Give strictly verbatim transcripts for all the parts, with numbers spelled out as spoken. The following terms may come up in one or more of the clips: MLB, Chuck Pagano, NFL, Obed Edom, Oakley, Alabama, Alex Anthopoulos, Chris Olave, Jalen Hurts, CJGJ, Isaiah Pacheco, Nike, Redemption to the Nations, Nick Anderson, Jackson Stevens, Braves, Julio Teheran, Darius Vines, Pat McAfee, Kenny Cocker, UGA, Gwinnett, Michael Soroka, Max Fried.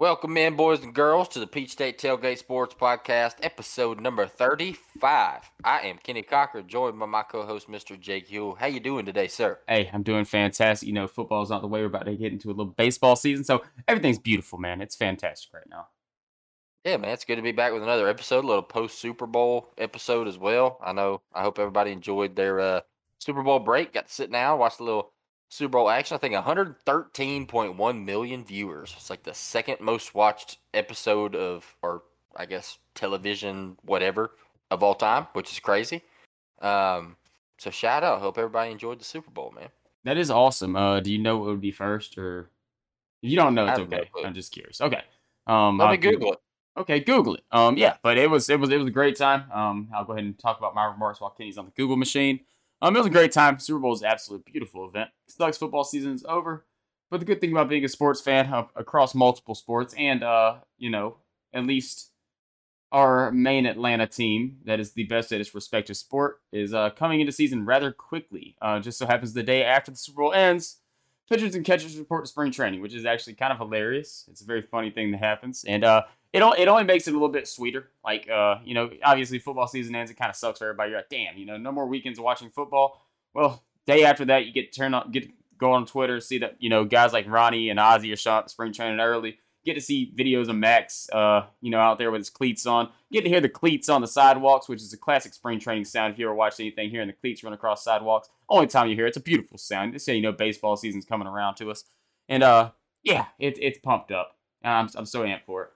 Welcome in, boys and girls, to the Peach State Tailgate Sports Podcast, episode number thirty-five. I am Kenny Cocker, joined by my co-host, Mister Jake Huell. How you doing today, sir? Hey, I'm doing fantastic. You know, football's not the way. We're about to get into a little baseball season, so everything's beautiful, man. It's fantastic right now. Yeah, man, it's good to be back with another episode, a little post-Super Bowl episode as well. I know, I hope everybody enjoyed their uh, Super Bowl break. Got to sit down, watch a little Super Bowl action. I think one hundred thirteen point one million viewers. It's like the second most watched episode of, or I guess, television, whatever, of all time, which is crazy. Um, so shout out. Hope everybody enjoyed the Super Bowl, man. That is awesome. Uh, do you know what would be first, or if you don't know, it's okay. I'm just curious. Okay. Um, Let me Google it. Okay, Google it. Um, yeah, but it was it was it was a great time. Um, I'll go ahead and talk about my remarks while Kenny's on the Google machine. Um, it was a great time. Super Bowl is an absolutely beautiful event. Sucks football season is over, but the good thing about being a sports fan uh, across multiple sports and, uh, you know, at least our main Atlanta team that is the best at its respective sport is uh, coming into season rather quickly. Uh, just so happens the day after the Super Bowl ends, pitchers and catchers report to spring training, which is actually kind of hilarious. It's a very funny thing that happens, and uh, it o- it only makes it a little bit sweeter. Like, uh, you know, obviously football season ends, it kind of sucks for everybody. You're like, damn, you know, no more weekends of watching football. Well, day after that, you get to turn on, get to go on Twitter, see that, you know, guys like Ronnie and Ozzy are shot at spring training early. Get to see videos of Max, uh, you know, out there with his cleats on. Get to hear the cleats on the sidewalks, which is a classic spring training sound. If you ever watched anything, hearing the cleats run across sidewalks, only time you hear it. It's a beautiful sound. It's, you know, baseball season's coming around to us, and uh, yeah, it's it's pumped up. I'm I'm so amped for it.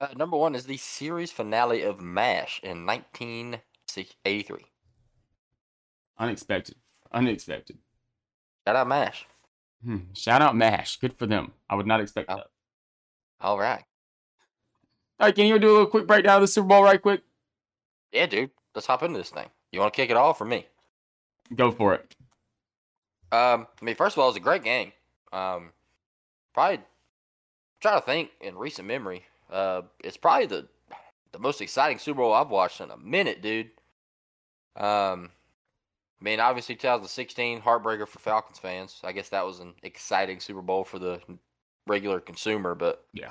Uh, number one is the series finale of M A S H in nineteen eighty-three. Unexpected. Unexpected. Shout out M A S H. Hmm. Shout out M A S H. Good for them. I would not expect oh. that. All right. All right, can you do a little quick breakdown of the Super Bowl right quick? Yeah, dude. Let's hop into this thing. You want to kick it off for me? Go for it. Um, I mean, first of all, it was a great game. Um, probably, I'm trying to think in recent memory. Uh, it's probably the the most exciting Super Bowl I've watched in a minute, dude. Um, I mean, obviously, twenty sixteen heartbreaker for Falcons fans. I guess that was an exciting Super Bowl for the regular consumer, but yeah.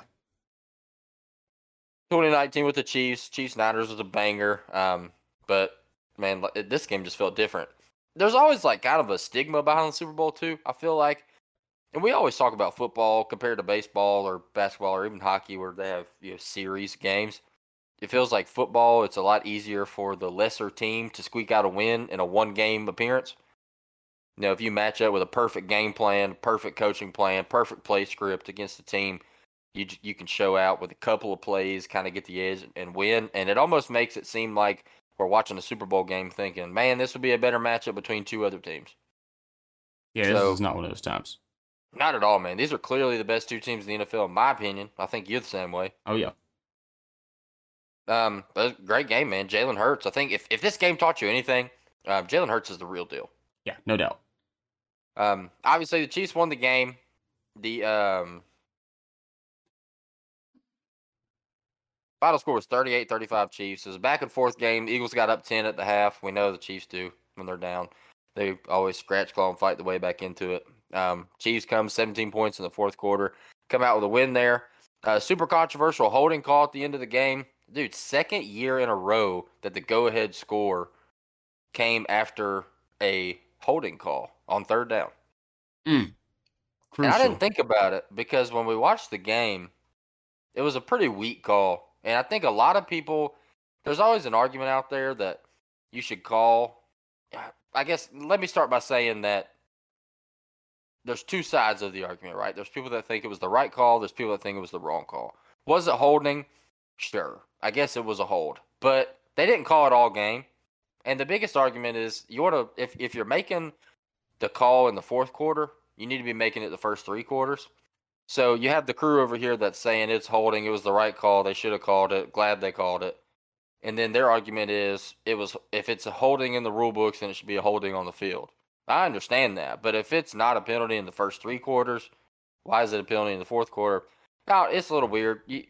twenty nineteen with the Chiefs, Chiefs Niners was a banger. Um, but man, this game just felt different. There's always like kind of a stigma behind the Super Bowl too, I feel like. And we always talk about football compared to baseball or basketball or even hockey where they have, you know, series games. It feels like football, it's a lot easier for the lesser team to squeak out a win in a one-game appearance. You know, if you match up with a perfect game plan, perfect coaching plan, perfect play script against a team, you you can show out with a couple of plays, kind of get the edge and win. And it almost makes it seem like we're watching a Super Bowl game thinking, man, this would be a better matchup between two other teams. Yeah, so, this is not one of those times. Not at all, man. These are clearly the best two teams in the N F L, in my opinion. I think you're the same way. Oh, yeah. Um, but great game, man. Jalen Hurts, I think if, if this game taught you anything, uh, Jalen Hurts is the real deal. Yeah, no doubt. Um, obviously, the Chiefs won the game. The um, final score was thirty-eight thirty-five Chiefs. It was a back-and-forth game. The Eagles got up ten at the half. We know the Chiefs do when they're down. They always scratch, claw, and fight the way back into it. Um, Chiefs come seventeen points in the fourth quarter, come out with a win there. Uh, super controversial holding call at the end of the game. Dude, second year in a row that the go-ahead score came after a holding call on third down. Mm. And I didn't think about it because when we watched the game, it was a pretty weak call. And I think a lot of people, there's always an argument out there that you should call. I guess let me start by saying that there's two sides of the argument, right? There's people that think it was the right call. There's people that think it was the wrong call. Was it holding? Sure. I guess it was a hold, but they didn't call it all game. And the biggest argument is you want to, if, if you're making the call in the fourth quarter, you need to be making it the first three quarters. So you have the crew over here that's saying it's holding. It was the right call. They should have called it. Glad they called it. And then their argument is it was, if it's a holding in the rule books, then it should be a holding on the field. I understand that, but if it's not a penalty in the first three quarters, why is it a penalty in the fourth quarter? Now, it's a little weird. You,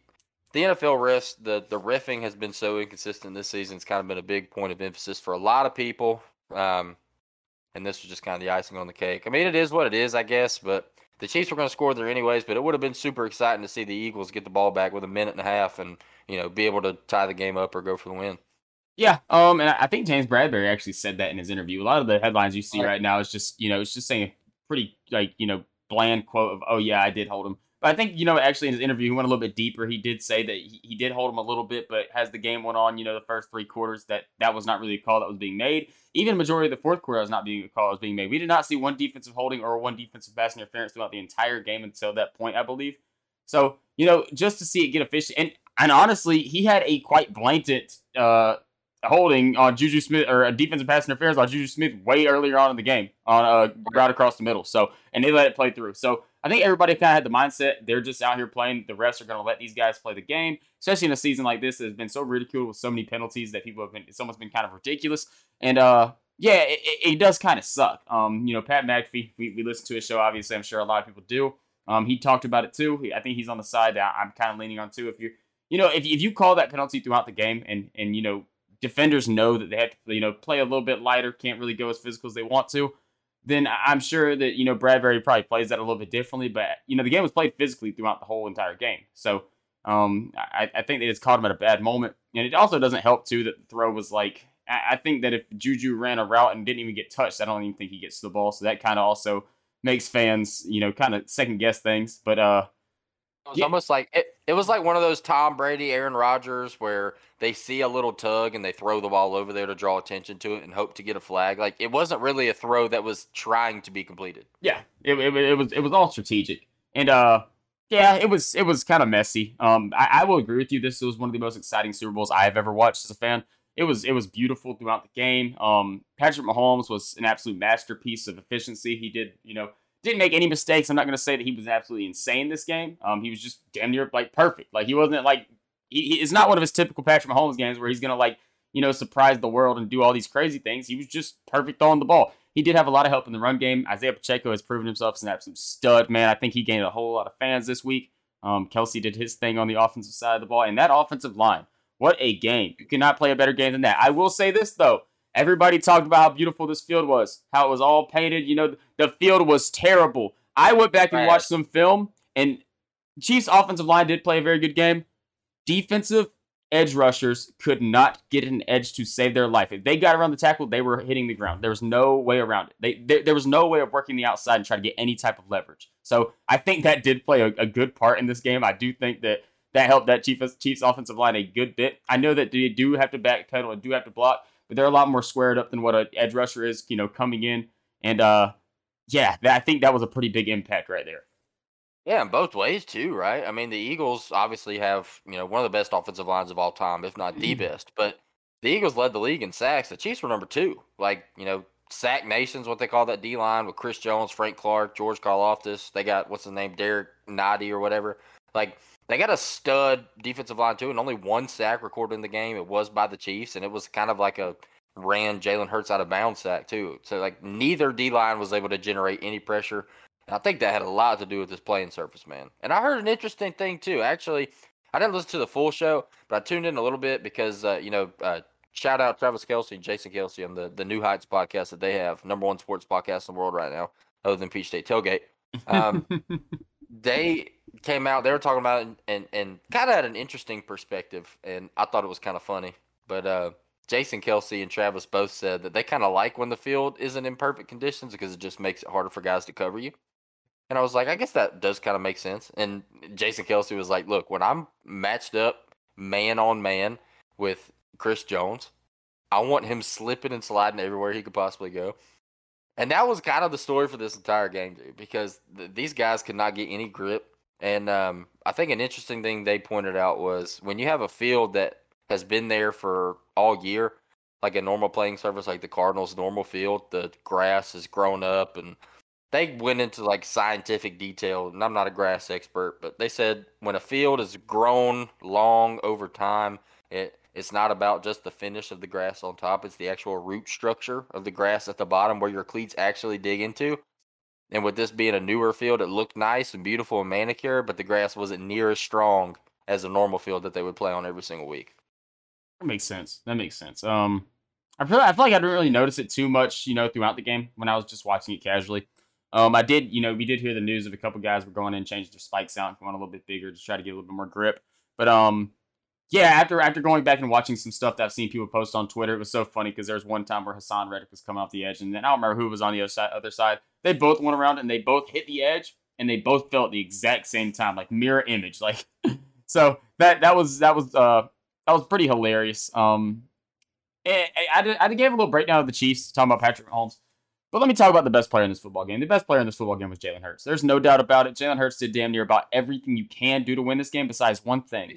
the N F L refs, the, the reffing has been so inconsistent this season. It's kind of been a big point of emphasis for a lot of people, um, and this was just kind of the icing on the cake. I mean, it is what it is, I guess, but the Chiefs were going to score there anyways, but it would have been super exciting to see the Eagles get the ball back with a minute and a half and, you know, be able to tie the game up or go for the win. Yeah, um, and I think James Bradberry actually said that in his interview. A lot of the headlines you see right now is just, you know, it's just saying a pretty, like, you know, bland quote of, oh, yeah, I did hold him. But I think, you know, actually in his interview, he went a little bit deeper. He did say that he, he did hold him a little bit, but as the game went on, you know, the first three quarters, that, that was not really a call that was being made. Even the majority of the fourth quarter was not being a call that was being made. We did not see one defensive holding or one defensive pass interference throughout the entire game until that point, I believe. So, you know, just to see it get efficient. And, and honestly, he had a quite blatant uh, holding on Juju Smith, or a defensive pass interference on Juju Smith way earlier on in the game on a route across the middle. So, and they let it play through. So, I think everybody kind of had the mindset they're just out here playing. The refs are going to let these guys play the game, especially in a season like this that has been so ridiculed with so many penalties that people have been. It's almost been kind of ridiculous, and uh, yeah, it, it, it does kind of suck. Um, you know, Pat McAfee, we, we listen to his show. Obviously, I'm sure a lot of people do. Um, he talked about it too. I think he's on the side that I'm kind of leaning on too. If you, you know, if if you call that penalty throughout the game, and and you know, defenders know that they have to, you know, play a little bit lighter, can't really go as physical as they want to. Then I'm sure that, you know, Bradberry probably plays that a little bit differently. But, you know, the game was played physically throughout the whole entire game. So um, I, I think they just caught him at a bad moment. And it also doesn't help, too, that the throw was like, I, I think that if Juju ran a route and didn't even get touched, I don't even think he gets the ball. So that kind of also makes fans, you know, kind of second guess things. But uh, it was yeah. almost like it, it was like one of those Tom Brady, Aaron Rodgers, where they see a little tug and they throw the ball over there to draw attention to it and hope to get a flag. Like, it wasn't really a throw that was trying to be completed. Yeah, it it, it was it was all strategic, and uh, yeah, it was it was kind of messy. Um, I, I will agree with you. This was one of the most exciting Super Bowls I have ever watched as a fan. It was it was beautiful throughout the game. Um, Patrick Mahomes was an absolute masterpiece of efficiency. He did, you know. Didn't make any mistakes. I'm not going to say that he was absolutely insane this game. Um, he was just damn near, like, perfect. Like, he wasn't, like... He, he, it's not one of his typical Patrick Mahomes games where he's going to, like, you know, surprise the world and do all these crazy things. He was just perfect throwing the ball. He did have a lot of help in the run game. Isaiah Pacheco has proven himself as an absolute stud, man. I think he gained a whole lot of fans this week. Um, Kelsey did his thing on the offensive side of the ball. And that offensive line, what a game. You cannot play a better game than that. I will say this, though. Everybody talked about how beautiful this field was, how it was all painted. You know, the field was terrible. I went back and watched some film, and Chiefs' offensive line did play a very good game. Defensive edge rushers could not get an edge to save their life. If they got around the tackle, they were hitting the ground. There was no way around it. They, they, there was no way of working the outside and trying to get any type of leverage. So I think that did play a, a good part in this game. I do think that that helped that Chiefs, Chiefs' offensive line a good bit. I know that they do have to backpedal and do have to block, but they're a lot more squared up than what an edge rusher is, you know, coming in. And, uh, yeah, that, I think that was a pretty big impact right there. Yeah, in both ways, too, right? I mean, the Eagles obviously have, you know, one of the best offensive lines of all time, if not the best. But the Eagles led the league in sacks. The Chiefs were number two. Like, you know, sack nations, what they call that D-line, with Chris Jones, Frank Clark, George Karlaftis. They got, what's his name, Derek Noddy or whatever. Like, they got a stud defensive line, too, and only one sack recorded in the game. It was by the Chiefs, and it was kind of like a ran Jalen Hurts out of bounds sack, too. So, like, neither D-line was able to generate any pressure. And I think that had a lot to do with this playing surface, man. And I heard an interesting thing, too. Actually, I didn't listen to the full show, but I tuned in a little bit because, uh, you know, uh, shout out Travis Kelsey and Jason Kelsey on the, the New Heights podcast that they have, number one sports podcast in the world right now, other than Peach State Tailgate. Um, they... came out, they were talking about it and, and, and kind of had an interesting perspective, and I thought it was kind of funny. But uh, Jason Kelsey and Travis both said that they kind of like when the field isn't in perfect conditions because it just makes it harder for guys to cover you. And I was like, I guess that does kind of make sense. And Jason Kelsey was like, look, when I'm matched up man on man with Chris Jones, I want him slipping and sliding everywhere he could possibly go. And that was kind of the story for this entire game, dude, because th- these guys could not get any grip. And um, I think an interesting thing they pointed out was when you have a field that has been there for all year, like a normal playing surface, like the Cardinals' normal field, the grass has grown up, and they went into like scientific detail. And I'm not a grass expert, but they said when a field has grown long over time, it it's not about just the finish of the grass on top; it's the actual root structure of the grass at the bottom where your cleats actually dig into. And with this being a newer field, it looked nice and beautiful and manicured, but the grass wasn't near as strong as a normal field that they would play on every single week. That makes sense. That makes sense. Um, I feel, I feel like I didn't really notice it too much, you know, throughout the game when I was just watching it casually. Um, I did, you know, we did hear the news of a couple guys were going in and changing their spikes out, going a little bit bigger, just try to get a little bit more grip. But um, yeah, after after going back and watching some stuff that I've seen people post on Twitter, it was so funny because there was one time where Hassan Reddick was coming off the edge, and then I don't remember who was on the other side. Other side, they both went around and they both hit the edge, and they both fell at the exact same time, like mirror image, like. So that that was that was uh that was pretty hilarious. Um, I I, did, I gave a little breakdown of the Chiefs talking about Patrick Mahomes. But let me talk about the best player in this football game. The best player in this football game was Jalen Hurts. There's no doubt about it. Jalen Hurts did damn near about everything you can do to win this game besides one thing,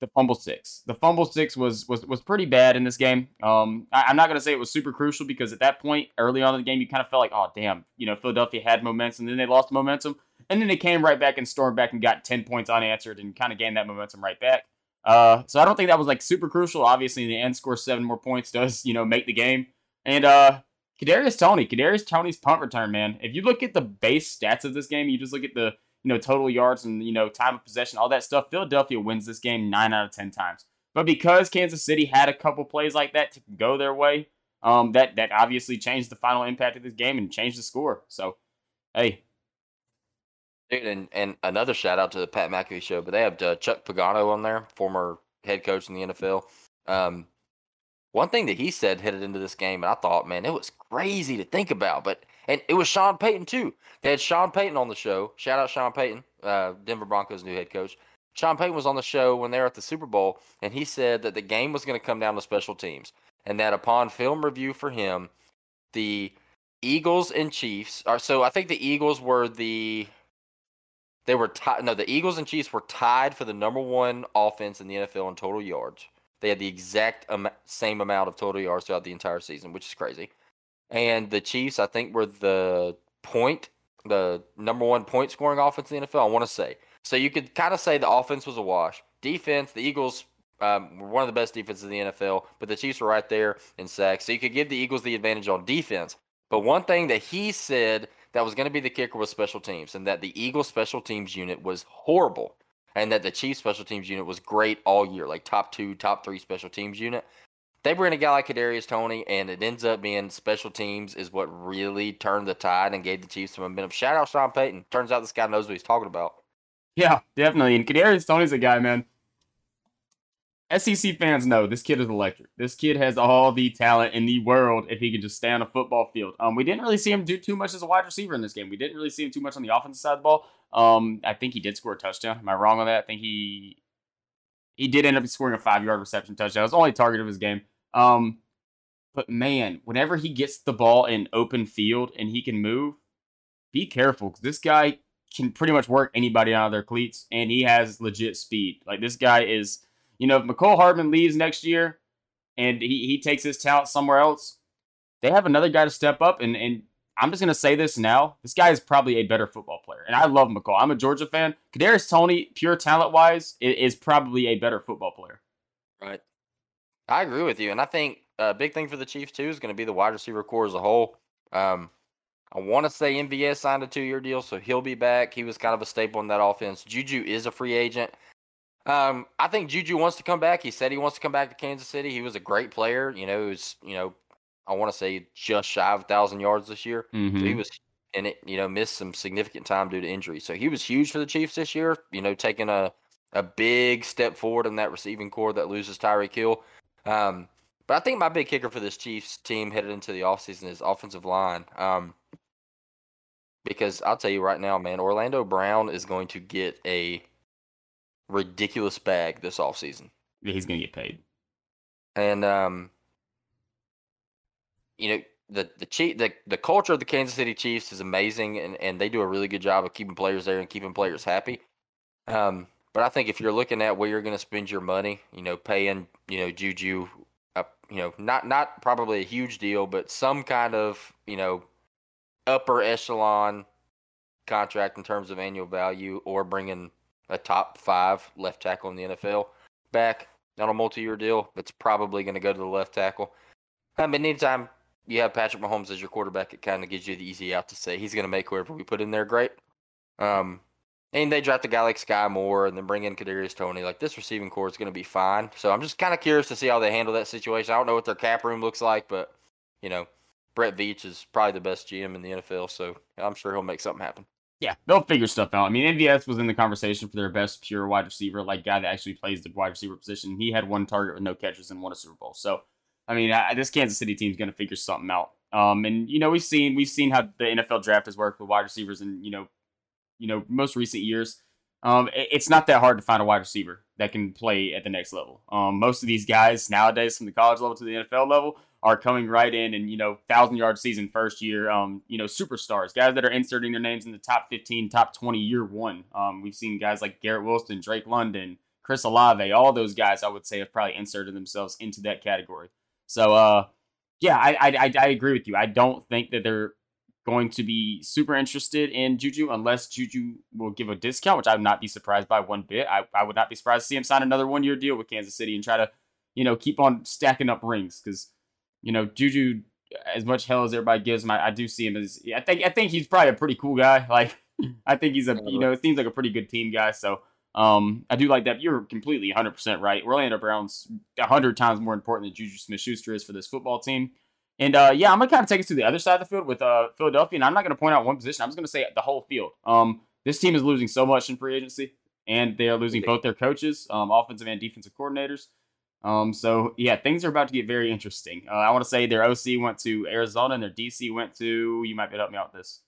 the fumble six. The fumble six was was was pretty bad in this game. Um, I, I'm not going to say it was super crucial because at that point, early on in the game, you kind of felt like, oh, damn, you know, Philadelphia had momentum, then they lost momentum, and then they came right back and stormed back and got ten points unanswered and kind of gained that momentum right back. Uh, so I don't think that was, like, super crucial. Obviously, in the end, score seven more points does, you know, make the game. And, uh... Kadarius Toney, Kadarius Toney's punt return, man. If you look at the base stats of this game, you just look at the, you know, total yards and, you know, time of possession, all that stuff, Philadelphia wins this game nine out of ten times. But because Kansas City had a couple plays like that to go their way, um, that, that obviously changed the final impact of this game and changed the score. So, hey. Dude, and, and another shout out to the Pat McAfee show, but they have uh, Chuck Pagano on there, former head coach in the N F L. Um, One thing that he said headed into this game, and I thought, man, it was crazy to think about. But and it was Sean Payton, too. They had Sean Payton on the show. Shout out Sean Payton, uh, Denver Broncos' new head coach. Sean Payton was on the show when they were at the Super Bowl, and he said that the game was going to come down to special teams. And that upon film review for him, the Eagles and Chiefs are – so I think the Eagles were the – they were tied – no, the Eagles and Chiefs were tied for the number one offense in the N F L in total yards. They had the exact um, same amount of total yards throughout the entire season, which is crazy. And the Chiefs, I think, were the point, the number one point scoring offense in the N F L, I want to say. So you could kind of say the offense was a wash. Defense, the Eagles um, were one of the best defenses in the N F L, but the Chiefs were right there in sacks. So you could give the Eagles the advantage on defense. But one thing that he said that was going to be the kicker was special teams, and that the Eagles special teams unit was horrible. And that the Chiefs special teams unit was great all year, like top two, top three special teams unit. They bring in a guy like Kadarius Toney, and it ends up being special teams is what really turned the tide and gave the Chiefs some momentum. Shout out Sean Payton. Turns out this guy knows what he's talking about. Yeah, definitely. And Kadarius Toney's a guy, man. S E C fans know this kid is electric. This kid has all the talent in the world if he can just stay on a football field. Um, we didn't really see him do too much as a wide receiver in this game. We didn't really see him too much on the offensive side of the ball. Um, I think he did score a touchdown. Am I wrong on that? I think he he did end up scoring a five-yard reception touchdown. It was the only target of his game. Um, but, man, whenever he gets the ball in open field and he can move, be careful because this guy can pretty much work anybody out of their cleats, and he has legit speed. Like, this guy is... You know, if Mecole Hardman leaves next year and he, he takes his talent somewhere else, they have another guy to step up. And, and I'm just going to say this now. This guy is probably a better football player. And I love Mecole. I'm a Georgia fan. Kadarius Toney, pure talent-wise, is probably a better football player. Right. I agree with you. And I think a big thing for the Chiefs, too, is going to be the wide receiver core as a whole. Um, I want to say M V S signed a two-year deal, so he'll be back. He was kind of a staple in that offense. Juju is a free agent. Um, I think Juju wants to come back. He said he wants to come back to Kansas City. He was a great player. You know, he was, you know, I want to say just shy of one thousand yards this year. Mm-hmm. So he was, and it, you know, missed some significant time due to injury. So he was huge for the Chiefs this year, you know, taking a, a big step forward in that receiving core that loses Tyreek Hill. Um, but I think my big kicker for this Chiefs team headed into the offseason is offensive line. Um, because I'll tell you right now, man, Orlando Brown is going to get a ridiculous bag this offseason. He's going to get paid. And, um, you know, the the, Chief, the the culture of the Kansas City Chiefs is amazing, and, and they do a really good job of keeping players there and keeping players happy. Um, but I think if you're looking at where you're going to spend your money, you know, paying, you know, Juju, uh, you know, not, not probably a huge deal, but some kind of, you know, upper echelon contract in terms of annual value or bringing a top five left tackle in the N F L back, not a multi-year deal. That's probably going to go to the left tackle. I mean, anytime you have Patrick Mahomes as your quarterback, it kind of gives you the easy out to say he's going to make whoever we put in there great. Um, and they draft a guy like Sky Moore and then bring in Kadarius Toney. Like, this receiving core is going to be fine. So I'm just kind of curious to see how they handle that situation. I don't know what their cap room looks like, but, you know, Brett Veach is probably the best G M in the N F L, so I'm sure he'll make something happen. Yeah, they'll figure stuff out. I mean, M V S was in the conversation for their best pure wide receiver, like guy that actually plays the wide receiver position. He had one target with no catches and won a Super Bowl. So, I mean, I, this Kansas City team's going to figure something out. Um, and you know, we've seen we've seen how the N F L draft has worked with wide receivers, in you know, you know, most recent years. Um, it, it's not that hard to find a wide receiver that can play at the next level. Um, most of these guys nowadays, from the college level to the N F L level, are coming right in and, you know, thousand-yard season first year, um, you know, superstars, guys that are inserting their names in the top fifteen, top twenty year one. Um, we've seen guys like Garrett Wilson, Drake London, Chris Olave, all those guys I would say have probably inserted themselves into that category. So, uh, yeah, I, I, I agree with you. I don't think that they're going to be super interested in Juju unless Juju will give a discount, which I would not be surprised by one bit. I, I would not be surprised to see him sign another one-year deal with Kansas City and try to, you know, keep on stacking up rings because, you know, Juju, as much hell as everybody gives him, I, I do see him as, I think I think he's probably a pretty cool guy. Like, I think he's a, you know, it seems like a pretty good team guy. So, um, I do like that. You're completely one hundred percent right. Orlando Brown's one hundred times more important than Juju Smith-Schuster is for this football team. And, uh, yeah, I'm going to kind of take us to the other side of the field with uh, Philadelphia, and I'm not going to point out one position. I'm just going to say the whole field. Um, this team is losing so much in free agency, and they are losing both their coaches, um, offensive and defensive coordinators. Um, so, yeah, things are about to get very interesting. Uh, I want to say their O C went to Arizona and their D C went to, you might be helping me out with this.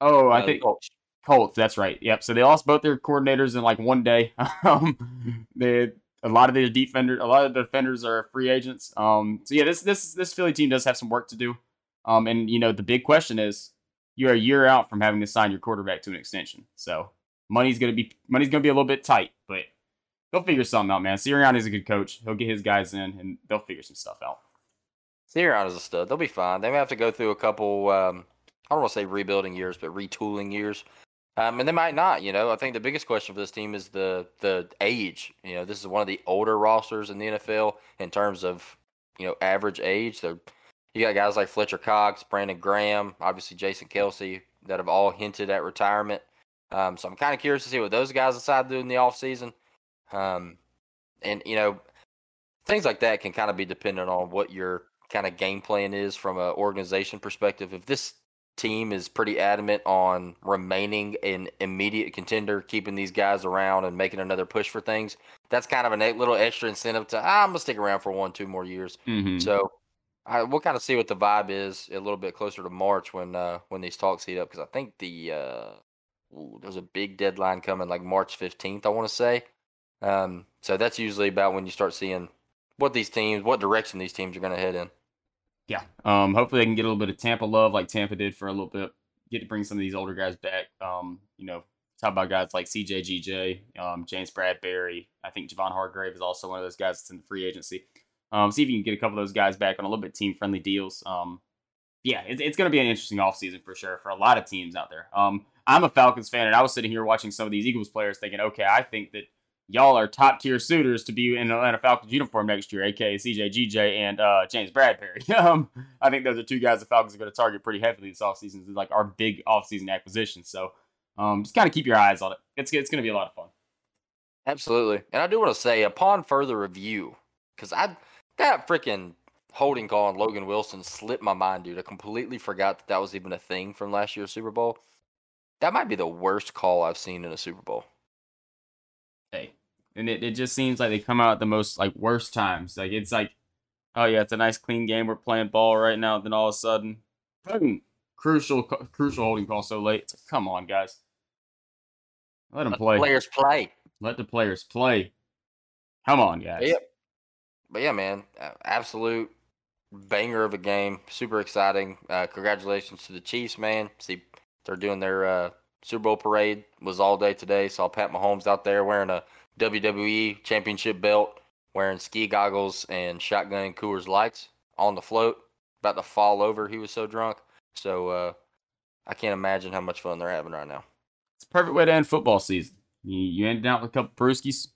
Oh, I uh, think Colts. Colts, that's right. Yep, so they lost both their coordinators in like one day. um, they a lot of their defenders, a lot of the defenders are free agents. Um, so yeah, this this this Philly team does have some work to do. Um, and you know, the big question is, you're a year out from having to sign your quarterback to an extension. So, money's going to be money's going to be a little bit tight, but they'll figure something out, man. Sirianni's a good coach. He'll get his guys in, and they'll figure some stuff out. Sirianni's a stud. They'll be fine. They may have to go through a couple, um, I don't want to say rebuilding years, but retooling years. Um, and they might not, you know. I think the biggest question for this team is the the age. You know, this is one of the older rosters in the N F L in terms of, you know, average age. So you got guys like Fletcher Cox, Brandon Graham, obviously Jason Kelce, that have all hinted at retirement. Um, so I'm kind of curious to see what those guys decide to do in the offseason. Um, and, you know, things like that can kind of be dependent on what your kind of game plan is from an organization perspective. If this team is pretty adamant on remaining an immediate contender, keeping these guys around and making another push for things, that's kind of a little extra incentive to, ah, I'm going to stick around for one, two more years. Mm-hmm. So I, we'll kind of see what the vibe is a little bit closer to March when, uh, when these talks heat up. Cause I think the, uh, ooh, there's a big deadline coming like March fifteenth, I want to say. Um, so that's usually about when you start seeing what these teams, what direction these teams are going to head in. Yeah. Um, hopefully they can get a little bit of Tampa love like Tampa did for a little bit, get to bring some of these older guys back. Um, you know, talk about guys like C J G J, um, James Bradberry. I think Javon Hargrave is also one of those guys that's in the free agency. Um, see if you can get a couple of those guys back on a little bit team friendly deals. Um, yeah, it, it's going to be an interesting offseason for sure for a lot of teams out there. Um, I'm a Falcons fan, and I was sitting here watching some of these Eagles players thinking, okay, I think that y'all are top-tier suitors to be in Atlanta Falcons uniform next year, a k a. C J G J and uh, James Bradberry. um, I think those are two guys the Falcons are going to target pretty heavily this offseason. It's like our big offseason acquisition. So um, just kind of keep your eyes on it. It's, it's going to be a lot of fun. Absolutely. And I do want to say, upon further review, because I that freaking holding call on Logan Wilson slipped my mind, dude. I completely forgot that that was even a thing from last year's Super Bowl. That might be the worst call I've seen in a Super Bowl. Hey, and it, it just seems like they come out at the most like worst times. Like it's like, oh yeah, it's a nice clean game. We're playing ball right now. Then all of a sudden, boom, crucial crucial holding call so late. It's like, come on, guys, let them play. Let the players play. Let the players play. Come on, guys. Yep. But yeah, man, absolute banger of a game. Super exciting. Uh, congratulations to the Chiefs, man. See, they're doing their. Uh, Super Bowl parade was all day today. Saw Pat Mahomes out there wearing a W W E championship belt, wearing ski goggles and shotgun Coors Lights on the float, about to fall over. He was so drunk. So uh, I can't imagine how much fun they're having right now. It's a perfect way to end football season. You, you end it out with a couple brewskis,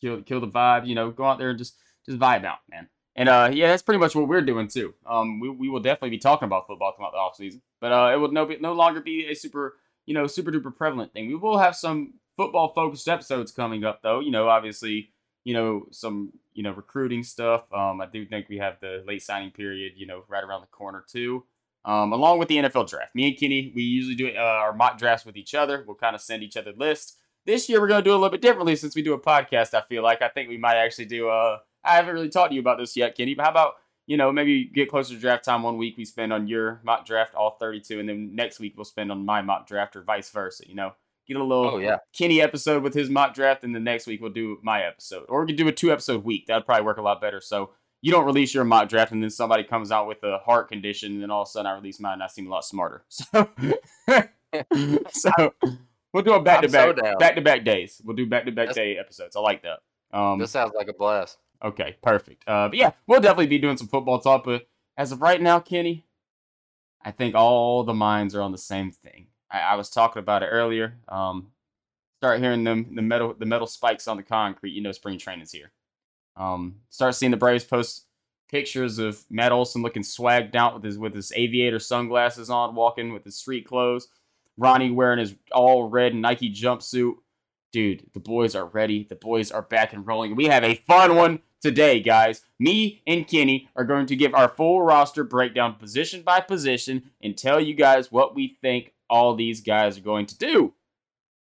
kill, kill the vibe, you know, go out there and just, just vibe out, man. And, uh, yeah, that's pretty much what we're doing, too. Um, we, we will definitely be talking about football throughout the offseason, but uh, it will no, no longer be a super... you know, super duper prevalent thing. We will have some football focused episodes coming up, though. You know, obviously, you know, some you know, recruiting stuff. Um, I do think we have the late signing period, you know, right around the corner too. Um, along with the N F L draft. Me and Kenny, we usually do uh, our mock drafts with each other. We'll kind of send each other lists. This year, we're going to do a little bit differently since we do a podcast, I feel like. I think we might actually do a... I haven't really talked to you about this yet, Kenny, but how about, you know, maybe get closer to draft time. One week we spend on your mock draft, all thirty-two, and then next week we'll spend on my mock draft or vice versa, you know? Get a little oh, yeah. Kenny episode with his mock draft, and the next week we'll do my episode. Or we could do a two-episode week. That would probably work a lot better, so... You don't release your mock draft, and then somebody comes out with a heart condition, and then all of a sudden I release mine, and I seem a lot smarter. So, so we'll do a back-to-back, so back-to-back days. We'll do back-to-back That's, day episodes. I like that. Um, this sounds like a blast. Okay, perfect. Uh, but yeah, we'll definitely be doing some football talk. But as of right now, Kenny, I think all the minds are on the same thing. I, I was talking about it earlier. Um, start hearing them the metal the metal spikes on the concrete. You know, spring training's here. Um, start seeing the Braves post pictures of Matt Olson looking swagged out with his with his aviator sunglasses on, walking with his street clothes. Ronnie wearing his all red Nike jumpsuit. Dude, the boys are ready. The boys are back and rolling. We have a fun one today, guys. Me and Kenny are going to give our full roster breakdown position by position and tell you guys what we think all these guys are going to do.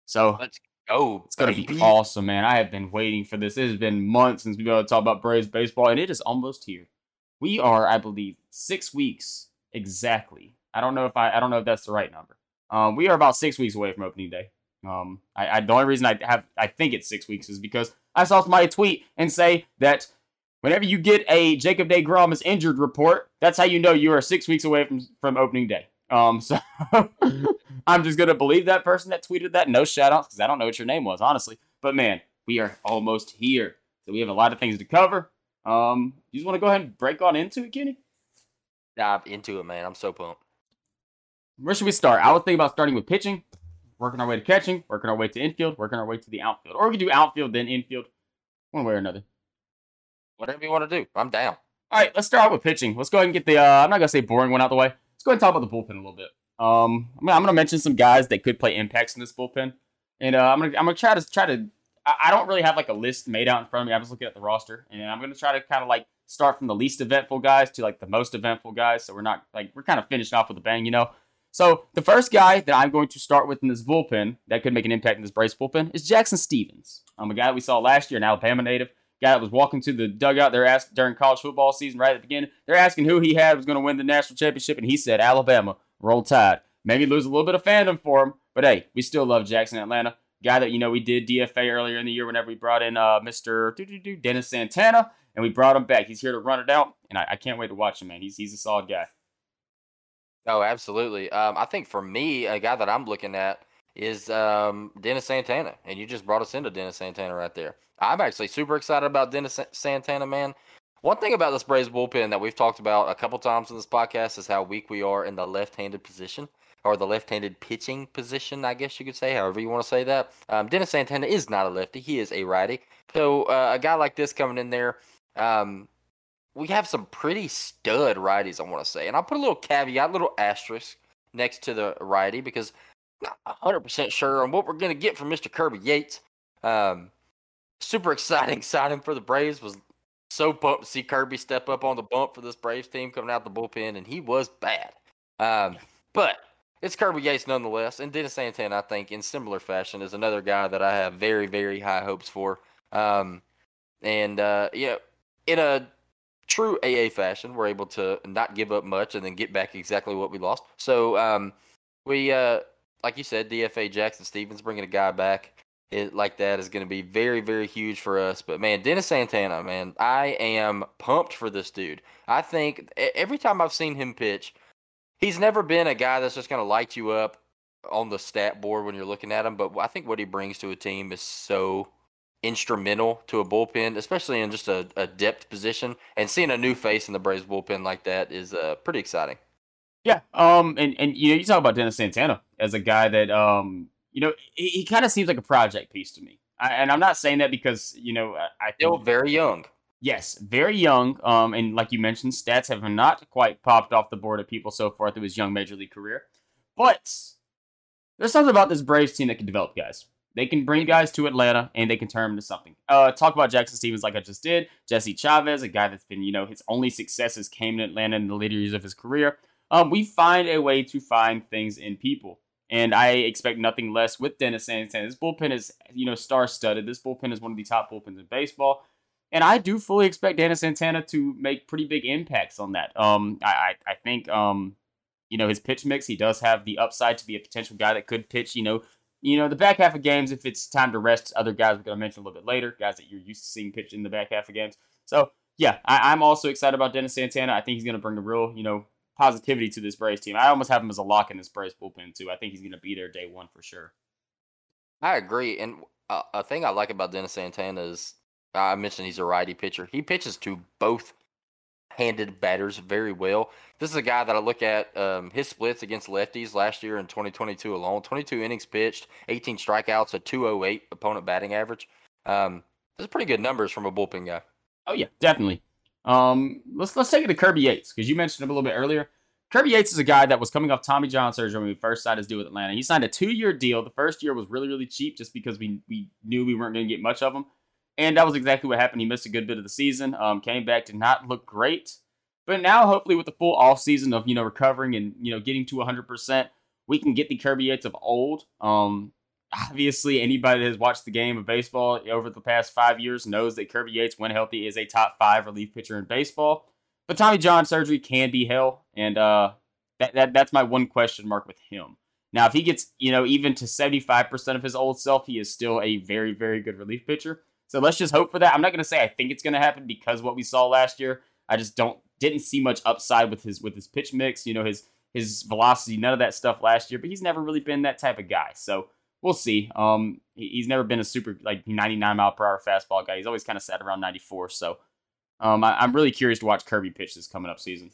So let's Oh, it's going to be awesome, man. I have been waiting for this. It has been months since we've been able to talk about Braves baseball, and it is almost here. We are, I believe, six weeks exactly. I don't know if I, I don't know if that's the right number. Um, we are about six weeks away from opening day. Um, I, I the only reason I have I think it's six weeks is because I saw somebody tweet and say that whenever you get a Jacob DeGrom is injured report, that's how you know you are six weeks away from from opening day. Um, so I'm just going to believe that person that tweeted that. No shout outs, because I don't know what your name was, honestly. But man, we are almost here. So we have a lot of things to cover. Um, you just want to go ahead and break on into it, Kenny? Dive into it, man. I'm so pumped. Where should we start? I was thinking about starting with pitching, working our way to catching, working our way to infield, working our way to the outfield. Or we could do outfield, then infield, one way or another. Whatever you want to do. I'm down. All right, let's start out with pitching. Let's go ahead and get the, uh, I'm not going to say boring one out of the way. Let's go ahead and talk about the bullpen a little bit. Um, I'm going to mention some guys that could play impacts in this bullpen, and uh, I'm going to I'm gonna try to try to. I, I don't really have like a list made out in front of me. I'm just looking at the roster, and I'm going to try to kind of like start from the least eventful guys to like the most eventful guys. So we're not like we're kind of finishing off with a bang, you know. So the first guy that I'm going to start with in this bullpen that could make an impact in this Braves bullpen is Jackson Stevens. Um, a guy that we saw last year, an Alabama native. Guy that was walking to the dugout, they're asked during college football season right at the beginning. They're asking who he had was going to win the national championship, and he said Alabama. Roll Tide. Maybe lose a little bit of fandom for him, but hey, we still love Jackson Atlanta. Guy that, you know, we did D F A earlier in the year whenever we brought in uh, Mister Dennis Santana, and we brought him back. He's here to run it out, and I, I can't wait to watch him, man. He's he's a solid guy. Oh, absolutely. Um, I think for me, a guy that I'm looking at is um, Dennis Santana, and you just brought us into Dennis Santana right there. I'm actually super excited about Dennis Santana, man. One thing about this Braves bullpen that we've talked about a couple times in this podcast is how weak we are in the left-handed position, or the left-handed pitching position, I guess you could say, however you want to say that. Um, Dennis Santana is not a lefty. He is a righty. So uh, a guy like this coming in there, um, we have some pretty stud righties, I want to say. And I'll put a little caveat, little asterisk next to the righty because not one hundred percent sure on what we're going to get from Mister Kirby Yates. Um, super exciting signing for the Braves. Was so pumped to see Kirby step up on the bump for this Braves team coming out the bullpen, and he was bad. Um, but it's Kirby Yates nonetheless, and Dennis Santana, I think, in similar fashion, is another guy that I have very, very high hopes for. Um, and, uh, you know, in a true A A fashion, we're able to not give up much and then get back exactly what we lost. So um, we... Uh, Like you said, D F A Jackson Stevens bringing a guy back it, like that is going to be very, very huge for us. But, man, Dennis Santana, man, I am pumped for this dude. I think every time I've seen him pitch, he's never been a guy that's just going to light you up on the stat board when you're looking at him. But I think what he brings to a team is so instrumental to a bullpen, especially in just a, a depth position. And seeing a new face in the Braves bullpen like that is uh, pretty exciting. Yeah, um, and, and you know, you talk about Dennis Santana as a guy that, um, you know, he, he kind of seems like a project piece to me. I, and I'm not saying that because, you know, I, I think, still very young. Yes, very young. Um, and like you mentioned, stats have not quite popped off the board of people so far through his young major league career. But there's something about this Braves team that can develop guys. They can bring guys to Atlanta, and they can turn them into something. Uh, talk about Jackson Stevens like I just did. Jesse Chavez, a guy that's been, you know, his only successes came in Atlanta in the later years of his career. Um, we find a way to find things in people, and I expect nothing less with Dennis Santana. This bullpen is, you know, star-studded. This bullpen is one of the top bullpens in baseball, and I do fully expect Dennis Santana to make pretty big impacts on that. Um, I, I, I think, um, you know, his pitch mix, he does have the upside to be a potential guy that could pitch, you know, You know, the back half of games, if it's time to rest, other guys we're going to mention a little bit later, guys that you're used to seeing pitch in the back half of games. So, yeah, I, I'm also excited about Dennis Santana. I think he's going to bring a real, you know, positivity to this Braves team. I almost have him as a lock in this Braves bullpen, too. I think he's going to be there day one for sure. I agree. And uh, a thing I like about Dennis Santana is, I mentioned he's a righty pitcher. He pitches to both handed batters very well. This is a guy that I look at um, his splits against lefties last year in twenty twenty-two alone. twenty-two innings pitched, eighteen strikeouts, a two oh eight opponent batting average. Um, this is pretty good numbers from a bullpen guy. Oh yeah, definitely. Um, let's let's take it to Kirby Yates, because you mentioned him a little bit earlier. Kirby Yates is a guy that was coming off Tommy John surgery when we first signed his deal with Atlanta. He signed a two-year deal. The first year was really really cheap, just because we we knew we weren't going to get much of him. And that was exactly what happened. He missed a good bit of the season, um, came back, did not look great. But now, hopefully, with the full offseason of, you know, recovering and, you know, getting to one hundred percent, we can get the Kirby Yates of old. Um, obviously, anybody that has watched the game of baseball over the past five years knows that Kirby Yates, when healthy, is a top five relief pitcher in baseball. But Tommy John surgery can be hell, and uh, that, that that's my one question mark with him. Now, if he gets, you know, even to seventy-five percent of his old self, he is still a very, very good relief pitcher. So let's just hope for that. I'm not going to say I think it's going to happen, because what we saw last year, I just don't didn't see much upside with his with his pitch mix, you know, his his velocity, none of that stuff last year. But he's never really been that type of guy. So we'll see. Um, he's never been a super like ninety-nine mile per hour fastball guy. He's always kind of sat around ninety-four. So um, I, I'm really curious to watch Kirby pitch this coming up season.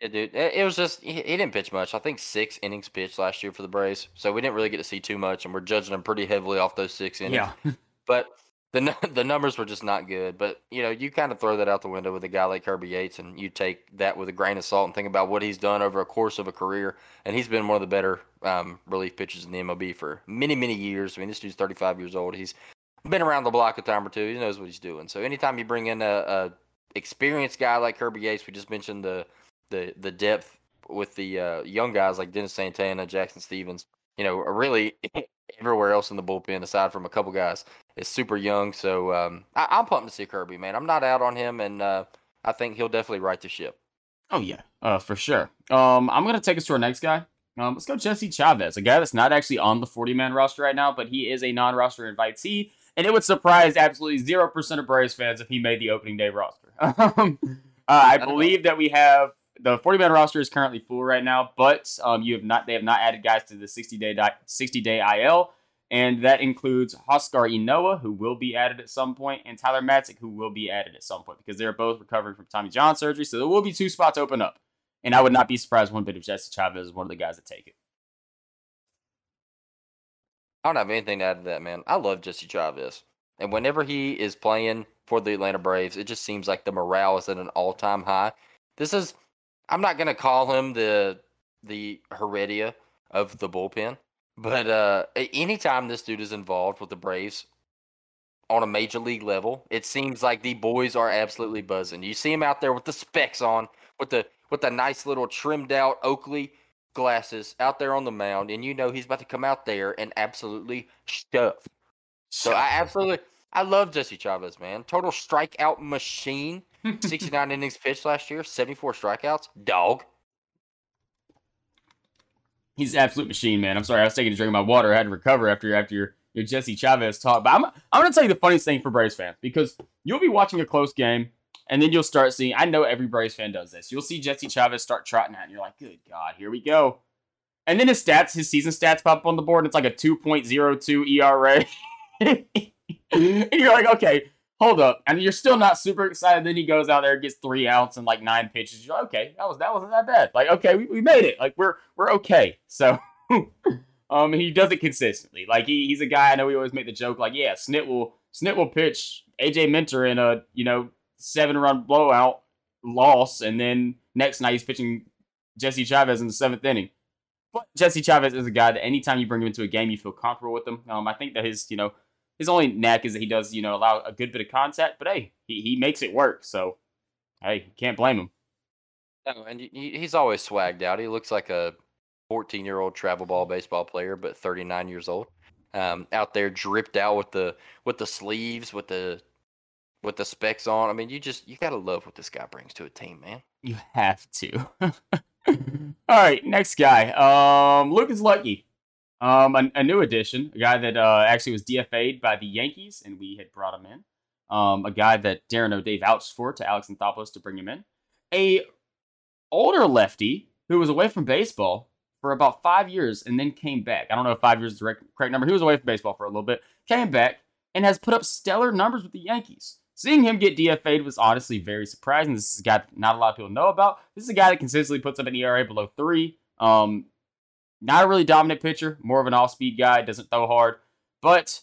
Yeah, dude, it was just he didn't pitch much. I think six innings pitched last year for the Braves, so we didn't really get to see too much, and we're judging him pretty heavily off those six innings. Yeah, but. The the numbers were just not good, but, you know, you kind of throw that out the window with a guy like Kirby Yates, and you take that with a grain of salt and think about what he's done over a course of a career, and he's been one of the better um, relief pitchers in the M L B for many, many years. I mean, this dude's thirty-five years old. He's been around the block a time or two. He knows what he's doing. So anytime you bring in a, a experienced guy like Kirby Yates, we just mentioned the the, the depth with the uh, young guys like Dennis Santana, Jackson Stevens, you know, really everywhere else in the bullpen aside from a couple guys is super young. So um, I, I'm pumped to see Kirby, man. I'm not out on him, and uh, I think he'll definitely right the ship. Oh, yeah, uh, for sure. Um, I'm going to take us to our next guy. Um, let's go Jesse Chavez, a guy that's not actually on the forty-man roster right now, but he is a non-roster invitee, and it would surprise absolutely zero percent of Braves fans if he made the opening day roster. um, uh, I believe that we have the forty-man roster is currently full right now, but um, you have not. They have not added guys to the sixty-day I L, and that includes Oscar Ynoa, who will be added at some point, and Tyler Matzik, who will be added at some point, because they're both recovering from Tommy John surgery, so there will be two spots open up, and I would not be surprised one bit if Jesse Chavez is one of the guys that take it. I don't have anything to add to that, man. I love Jesse Chavez, and whenever he is playing for the Atlanta Braves, it just seems like the morale is at an all-time high. This is... I'm not gonna call him the the Heredia of the bullpen, but uh, anytime this dude is involved with the Braves on a major league level, it seems like the boys are absolutely buzzing. You see him out there with the specs on, with the with the nice little trimmed out Oakley glasses out there on the mound, and you know he's about to come out there and absolutely stuff. So I absolutely I love Jesse Chavez, man. Total strikeout machine. sixty-nine innings pitched last year, seventy-four strikeouts. Dog. He's an absolute machine, man. I'm sorry, I was taking a drink of my water. I had to recover after after your, your Jesse Chavez talk. But I'm I'm gonna tell you the funniest thing for Braves fans, because you'll be watching a close game, and then you'll start seeing. I know every Braves fan does this. You'll see Jesse Chavez start trotting out, and you're like, "Good God, here we go!" And then his stats, his season stats, pop up on the board, and it's like a two point oh two E R A, and you're like, "Okay. Hold up," and you're still not super excited. Then he goes out there, gets three outs and like nine pitches. You're like, okay, that was that wasn't that bad. Like, okay, we, we made it. Like, we're we're okay. So, um, he does it consistently. Like, he he's a guy. I know we always make the joke, like, yeah, Snit will Snit will pitch A J Minter in a you know seven run blowout loss, and then next night he's pitching Jesse Chavez in the seventh inning. But Jesse Chavez is a guy that anytime you bring him into a game, you feel comfortable with him. Um, I think that his, you know, his only knack is that he does, you know, allow a good bit of contact. But, hey, he, he makes it work. So, hey, can't blame him. Oh, and he's always swagged out. He looks like a fourteen-year-old travel ball baseball player, but thirty-nine years old. Um, out there dripped out with the with the sleeves, with the with the specs on. I mean, you just you gotta love what this guy brings to a team, man. You have to. All right, next guy, um, Lucas Lucky, um, a, a new addition, a guy that uh, actually was D F A'd by the Yankees, and we had brought him in. Um, a guy that Darren O'Day vouched for to Alex Anthopoulos to bring him in. A older lefty who was away from baseball for about five years and then came back. I don't know if five years is the correct number. He was away from baseball for a little bit, came back, and has put up stellar numbers with the Yankees. Seeing him get D F A'd was honestly very surprising. This is a guy that not a lot of people know about. This is a guy that consistently puts up an E R A below three. Um, not a really dominant pitcher, more of an off-speed guy, doesn't throw hard, but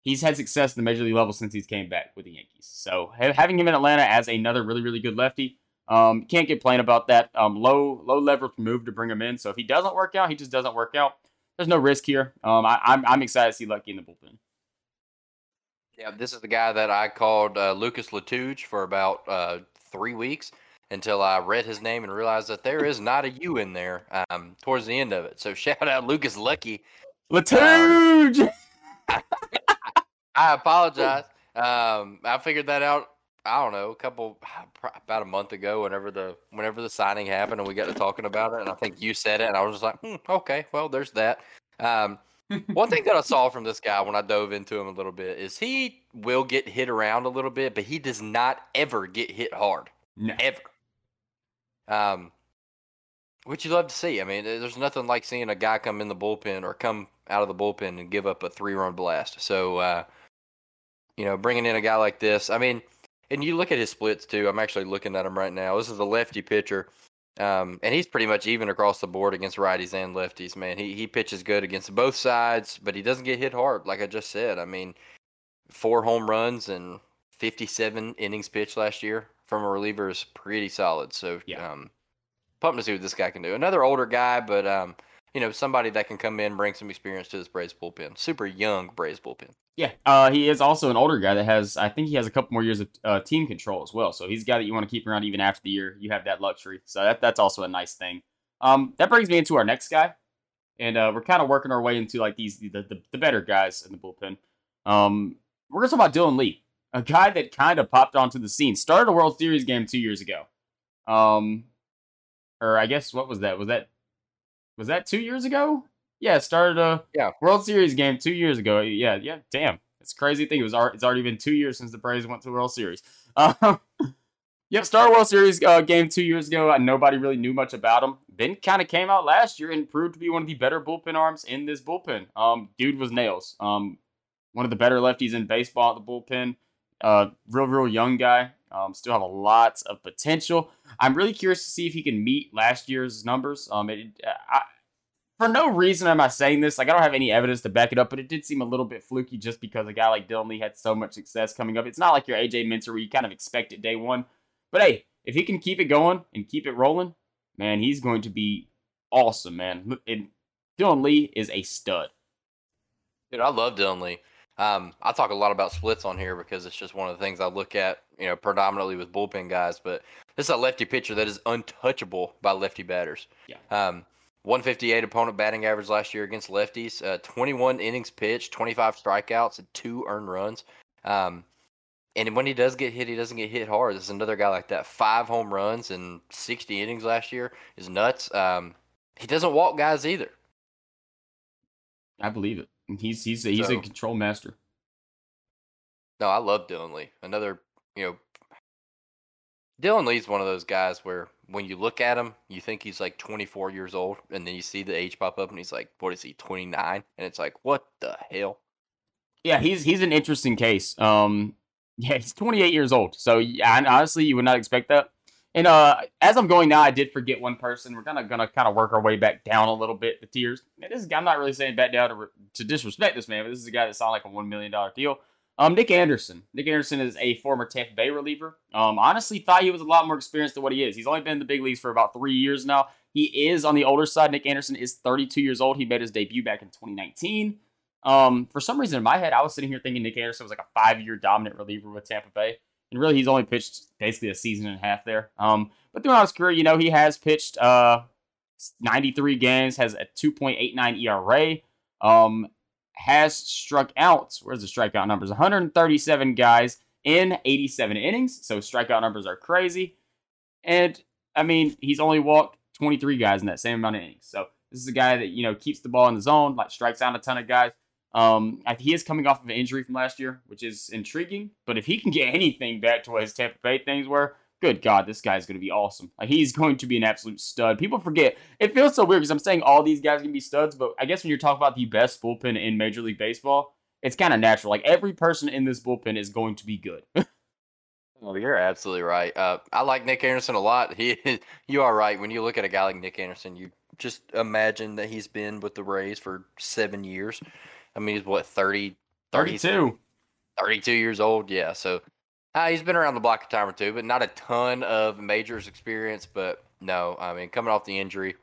he's had success in the major league level since he's came back with the Yankees. So having him in Atlanta as another really, really good lefty, Um, can't complain about that. Um, low, low leverage move to bring him in. So if he doesn't work out, he just doesn't work out. There's no risk here. Um, I, I'm, I'm excited to see Lucky in the bullpen. Yeah, this is the guy that I called uh, Lucas Lutuge for about uh, three weeks until I read his name and realized that there is not a U in there um, towards the end of it. So shout out Lucas Lucky. Lutuge. Um, I apologize. Um, I figured that out. I don't know, a couple about a month ago, whenever the whenever the signing happened, and we got to talking about it, and I think you said it, and I was just like, hmm, okay, well, there's that. Um, one thing that I saw from this guy when I dove into him a little bit is he will get hit around a little bit, but he does not ever get hit hard, no. ever. Um, which you love to see. I mean, there's nothing like seeing a guy come in the bullpen or come out of the bullpen and give up a three-run blast. So, uh, you know, bringing in a guy like this, I mean. And you look at his splits, too. I'm actually looking at him right now. This is the lefty pitcher, um, and he's pretty much even across the board against righties and lefties, man. He he pitches good against both sides, but he doesn't get hit hard, like I just said. I mean, four home runs and fifty-seven innings pitched last year from a reliever is pretty solid. So yeah. um, pumped to see what this guy can do. Another older guy, but, um, you know, somebody that can come in and bring some experience to this Braves bullpen. Super young Braves bullpen. Yeah, uh, he is also an older guy that has, I think he has a couple more years of uh, team control as well. So he's a guy that you want to keep around even after the year. You have that luxury. So that, that's also a nice thing. Um, that brings me into our next guy. And uh, we're kind of working our way into like these the, the, the better guys in the bullpen. Um, we're going to talk about Dylan Lee, a guy that kind of popped onto the scene. Started a World Series game two years ago. Um, or I guess, what was that? Was that was that two years ago? Yeah, started a yeah. World Series game two years ago. Yeah, yeah, damn. It's a crazy thing. It was, it's already been two years since the Braves went to the World Series. Um, yep, started a World Series uh, game two years ago. Nobody really knew much about him. Then kind of came out last year and proved to be one of the better bullpen arms in this bullpen. Um, dude was nails. Um, one of the better lefties in baseball at the bullpen. Uh, real, real young guy. Um, still have a lot of potential. I'm really curious to see if he can meet last year's numbers. Um, it, I... For no reason am I saying this. Like, I don't have any evidence to back it up, but it did seem a little bit fluky just because a guy like Dylan Lee had so much success coming up. It's not like your A J Minter where you kind of expect it day one. But, hey, if he can keep it going and keep it rolling, man, he's going to be awesome, man. And Dylan Lee is a stud. Dude, I love Dylan Lee. Um, I talk a lot about splits on here because it's just one of the things I look at, you know, predominantly with bullpen guys. But this is a lefty pitcher that is untouchable by lefty batters. Yeah. Um, one fifty-eight opponent batting average last year against lefties, uh, twenty-one innings pitched, twenty-five strikeouts, and two earned runs. Um, and when he does get hit, he doesn't get hit hard. This is another guy like that. Five home runs and sixty innings last year is nuts. Um, he doesn't walk guys either. I believe it. He's he's a, he's so, a control master. No, I love Dylan Lee. Another, you know, Dylan Lee's one of those guys where when you look at him, you think he's like twenty-four years old, and then you see the age pop up, and he's like, what is he, twenty-nine? And it's like, what the hell? Yeah, he's he's an interesting case. Um, yeah, he's twenty-eight years old, so yeah, honestly, you would not expect that. And uh, as I'm going now, I did forget one person. We're kind of gonna kind of work our way back down a little bit. The tiers. Man, this is, I'm not really saying back down to to disrespect this man, but this is a guy that sounds like a one million dollar deal. Um, Nick Anderson. Nick Anderson is a former Tampa Bay reliever. Um, honestly, thought he was a lot more experienced than what he is. He's only been in the big leagues for about three years now. He is on the older side. Nick Anderson is thirty-two years old. He made his debut back in twenty nineteen. Um, for some reason in my head, I was sitting here thinking Nick Anderson was like a five-year dominant reliever with Tampa Bay. And really, he's only pitched basically a season and a half there. Um, but throughout his career, you know, he has pitched uh, ninety-three games, has a two point eight nine E R A, um, has struck out. Where's the strikeout numbers? one hundred thirty-seven guys in eighty-seven innings. So strikeout numbers are crazy. And, I mean, he's only walked twenty-three guys in that same amount of innings. So this is a guy that, you know, keeps the ball in the zone, like strikes out a ton of guys. Um, he is coming off of an injury from last year, which is intriguing. But if he can get anything back to what his Tampa Bay things were, good God, this guy is going to be awesome. Like, he's going to be an absolute stud. People forget. It feels so weird because I'm saying all these guys can be studs, but I guess when you're talking about the best bullpen in Major League Baseball, it's kind of natural. Like, every person in this bullpen is going to be good. Well, you're absolutely right. Uh, I like Nick Anderson a lot. He, you are right. When you look at a guy like Nick Anderson, you just imagine that he's been with the Rays for seven years. I mean, he's what, thirty, thirty-two. thirty-two years old, yeah. So uh, he's been around the block a time or two, but not a ton of majors experience. But no, I mean, coming off the injury,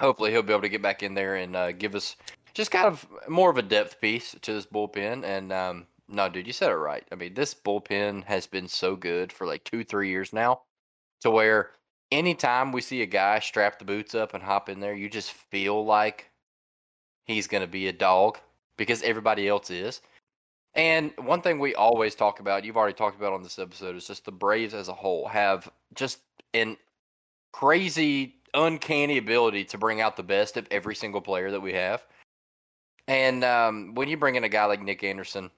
hopefully he'll be able to get back in there and uh, give us just kind of more of a depth piece to this bullpen. And um, no, dude, you said it right. I mean, this bullpen has been so good for like two, three years now to where anytime we see a guy strap the boots up and hop in there, you just feel like he's going to be a dog because everybody else is. And one thing we always talk about, you've already talked about on this episode, is just the Braves as a whole have just an crazy, uncanny ability to bring out the best of every single player that we have. And um, when you bring in a guy like Nick Anderson,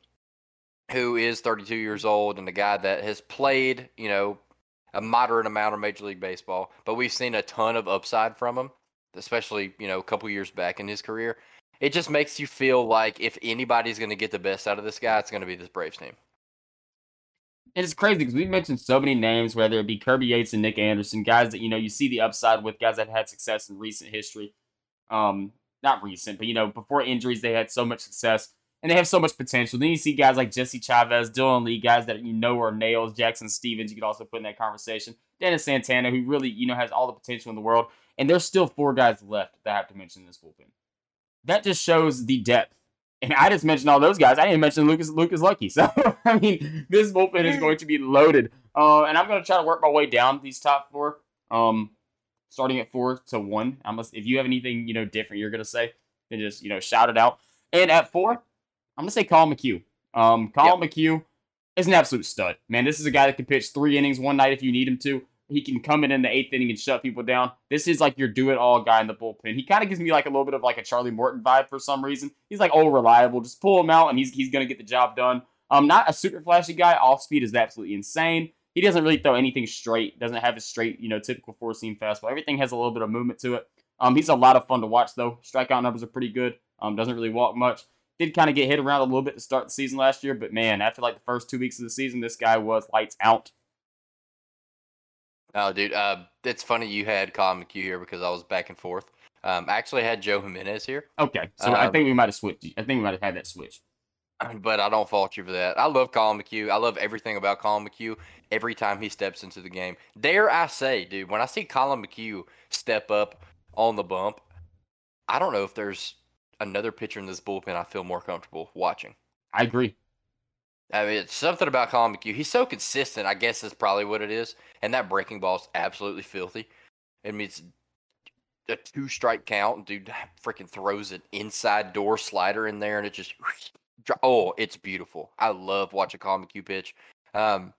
who is thirty-two years old and a guy that has played, you know, a moderate amount of Major League Baseball, but we've seen a ton of upside from him, especially, you know, a couple years back in his career. It just makes you feel like if anybody's going to get the best out of this guy, it's going to be this Braves team. And it's crazy because we've mentioned so many names, whether it be Kirby Yates and Nick Anderson, guys that, you know, you see the upside with, guys that had success in recent history. Um, not recent, but, you know, before injuries, they had so much success and they have so much potential. Then you see guys like Jesse Chavez, Dylan Lee, guys that, you know, are nails. Jackson Stevens, you could also put in that conversation. Dennis Santana, who really, you know, has all the potential in the world. And there's still four guys left that I have to mention in this bullpen. That just shows the depth. And I just mentioned all those guys. I didn't mention Lucas Lucas Lucky. So, I mean, this bullpen is going to be loaded. Uh, and I'm going to try to work my way down these top four, um, starting at four to one. I must, if you have anything, you know, different you're going to say, then just, you know, shout it out. And at four, I'm going to say Colin McHugh. Um, Colin yep. McHugh is an absolute stud. Man, this is a guy that can pitch three innings one night if you need him to. He can come in in the eighth inning and shut people down. This is like your do-it-all guy in the bullpen. He kind of gives me like a little bit of like a Charlie Morton vibe for some reason. He's like, oh, reliable. Just pull him out, and he's he's going to get the job done. Um, not a super flashy guy. Off-speed is absolutely insane. He doesn't really throw anything straight. Doesn't have a straight, you know, typical four-seam fastball. Everything has a little bit of movement to it. Um, he's a lot of fun to watch, though. Strikeout numbers are pretty good. Um, doesn't really walk much. Did kind of get hit around a little bit to start the season last year, but, man, after like the first two weeks of the season, this guy was lights out. Oh, dude, uh, it's funny you had Colin McHugh here because I was back and forth. Um, I actually had Joe Jimenez here. Okay, so um, I think we might have switched. I think we might have had that switch. But I don't fault you for that. I love Colin McHugh. I love everything about Colin McHugh every time he steps into the game. Dare I say, dude, when I see Colin McHugh step up on the bump, I don't know if there's another pitcher in this bullpen I feel more comfortable watching. I agree. I mean, it's something about Colin McHugh. He's so consistent, I guess that's probably what it is. And that breaking ball is absolutely filthy. I mean, it's a two-strike count. Dude freaking throws an inside door slider in there, and it just, oh, it's beautiful. I love watching Colin McHugh pitch. Um,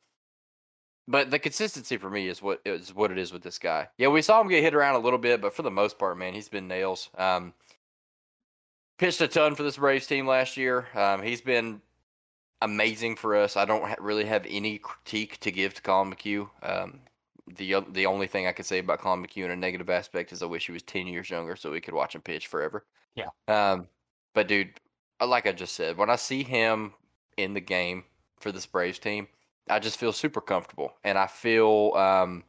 but the consistency for me is what is what it is with this guy. Yeah, we saw him get hit around a little bit, but for the most part, man, he's been nails. Um, pitched a ton for this Braves team last year. Um, he's been amazing for us. I don't ha- really have any critique to give to Colin McHugh. Um, the the only thing I could say about Colin McHugh in a negative aspect is I wish he was ten years younger so we could watch him pitch forever. Yeah. Um, but, dude, like I just said, when I see him in the game for this Braves team, I just feel super comfortable. And I feel um,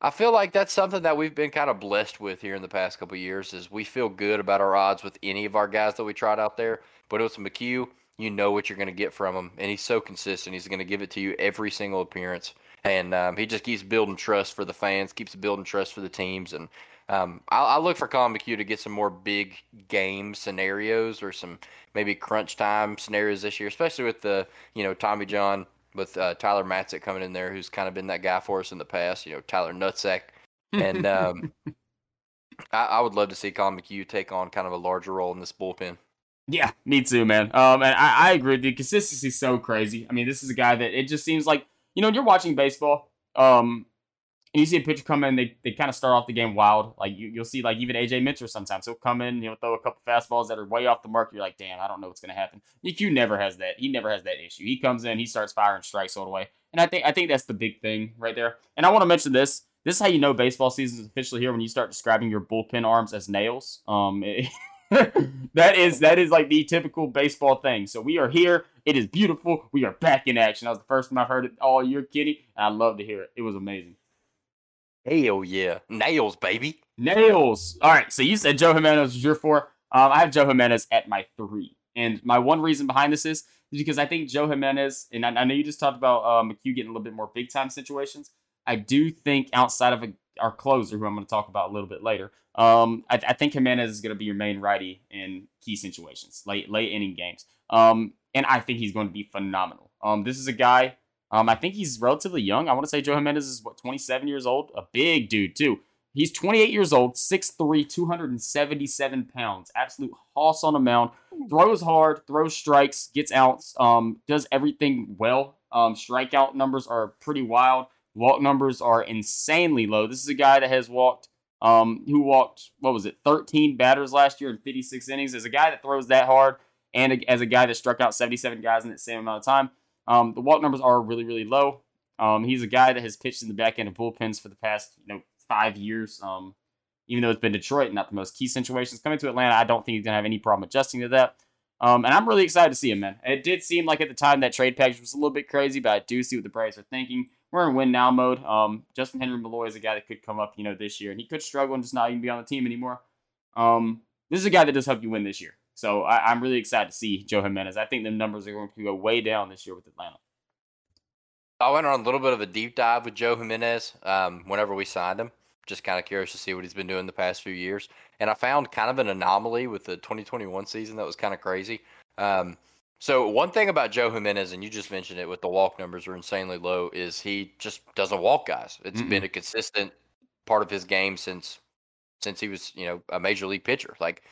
I feel like that's something that we've been kind of blessed with here in the past couple of years is we feel good about our odds with any of our guys that we tried out there. But it was McHugh. you know what you're going to get from him, and he's so consistent. He's going to give it to you every single appearance, and um, he just keeps building trust for the fans, keeps building trust for the teams, and um, I'll, I'll look for Colin McHugh to get some more big game scenarios or some maybe crunch time scenarios this year, especially with the, you know, Tommy John, with uh, Tyler Matzik coming in there, who's kind of been that guy for us in the past, you know, Tyler Nutsack, and um, I, I would love to see Colin McHugh take on kind of a larger role in this bullpen. Yeah, me too, man. Um, and I, I agree with you. Consistency is so crazy. I mean, this is a guy that it just seems like, you know, when you're watching baseball, um, and you see a pitcher come in, they they kind of start off the game wild. Like you, you'll see, like even A J Minter sometimes he'll come in, he'll throw a couple fastballs that are way off the mark. You're like, damn, I don't know what's gonna happen. McHugh never has that. He never has that issue. He comes in, he starts firing strikes all the way, and I think I think that's the big thing right there. And I want to mention this. This is how you know baseball season is officially here when you start describing your bullpen arms as nails. Um, it, that is that is like the typical baseball thing. So we are here. It is beautiful. We are back in action. That was the first time I've heard it all year, Kenny, and I love to hear it. It was amazing. Hell yeah. Nails, baby. Nails. All right, so you said Joe Jimenez was your four. Um, I have Joe Jimenez at my three. And my one reason behind this is because I think Joe Jimenez, and I, I know you just talked about uh, McHugh getting a little bit more big-time situations. I do think outside of a, our closer, who I'm going to talk about a little bit later, um, I, I think Jimenez is going to be your main righty in key situations, late late inning games. Um, and I think he's going to be phenomenal. Um, this is a guy... Um, I think he's relatively young. I want to say Joe Jimenez is, what, twenty-seven years old? A big dude, too. He's twenty-eight years old, six three, two hundred seventy-seven pounds. Absolute hoss on the mound. Throws hard, throws strikes, gets outs, um, does everything well. Um, strikeout numbers are pretty wild. Walk numbers are insanely low. This is a guy that has walked, um, who walked, what was it, thirteen batters last year in fifty-six innings. As a guy that throws that hard and a, as a guy that struck out seventy-seven guys in that same amount of time, Um, the walk numbers are really, really low. Um, he's a guy that has pitched in the back end of bullpens for the past, you know, five years. Um, even though it's been Detroit, not the most key situations. Coming to Atlanta, I don't think he's going to have any problem adjusting to that. Um, and I'm really excited to see him, man. It did seem like at the time that trade package was a little bit crazy, but I do see what the Braves are thinking. We're in win-now mode. Um, Justin Henry Malloy is a guy that could come up, you know, this year. And he could struggle and just not even be on the team anymore. Um, this is a guy that does help you win this year. So I, I'm really excited to see Joe Jimenez. I think the numbers are going to go way down this year with Atlanta. I went on a little bit of a deep dive with Joe Jimenez um, whenever we signed him. Just kind of curious to see what he's been doing the past few years. And I found kind of an anomaly with the twenty twenty-one season that was kind of crazy. Um, so one thing about Joe Jimenez, and you just mentioned it with the walk numbers are insanely low, is he just doesn't walk guys. It's mm-hmm. been a consistent part of his game since since he was, you know, a major league pitcher. Like,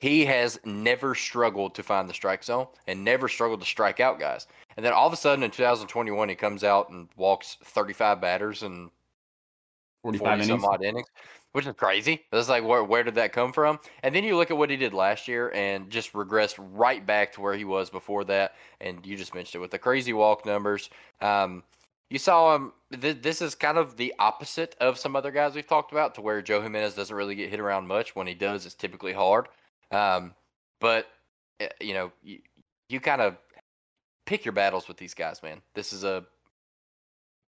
he has never struggled to find the strike zone and never struggled to strike out guys. And then all of a sudden in two thousand twenty-one, he comes out and walks thirty-five batters and forty-five some odd innings, which is crazy. That's like, where, where did that come from? And then you look at what he did last year and just regressed right back to where he was before that. And you just mentioned it with the crazy walk numbers. Um, You saw him, th- this is kind of the opposite of some other guys we've talked about, to where Joe Jimenez doesn't really get hit around much. When he does, it's typically hard. Um, but you know, you, you kind of pick your battles with these guys, man. This is a,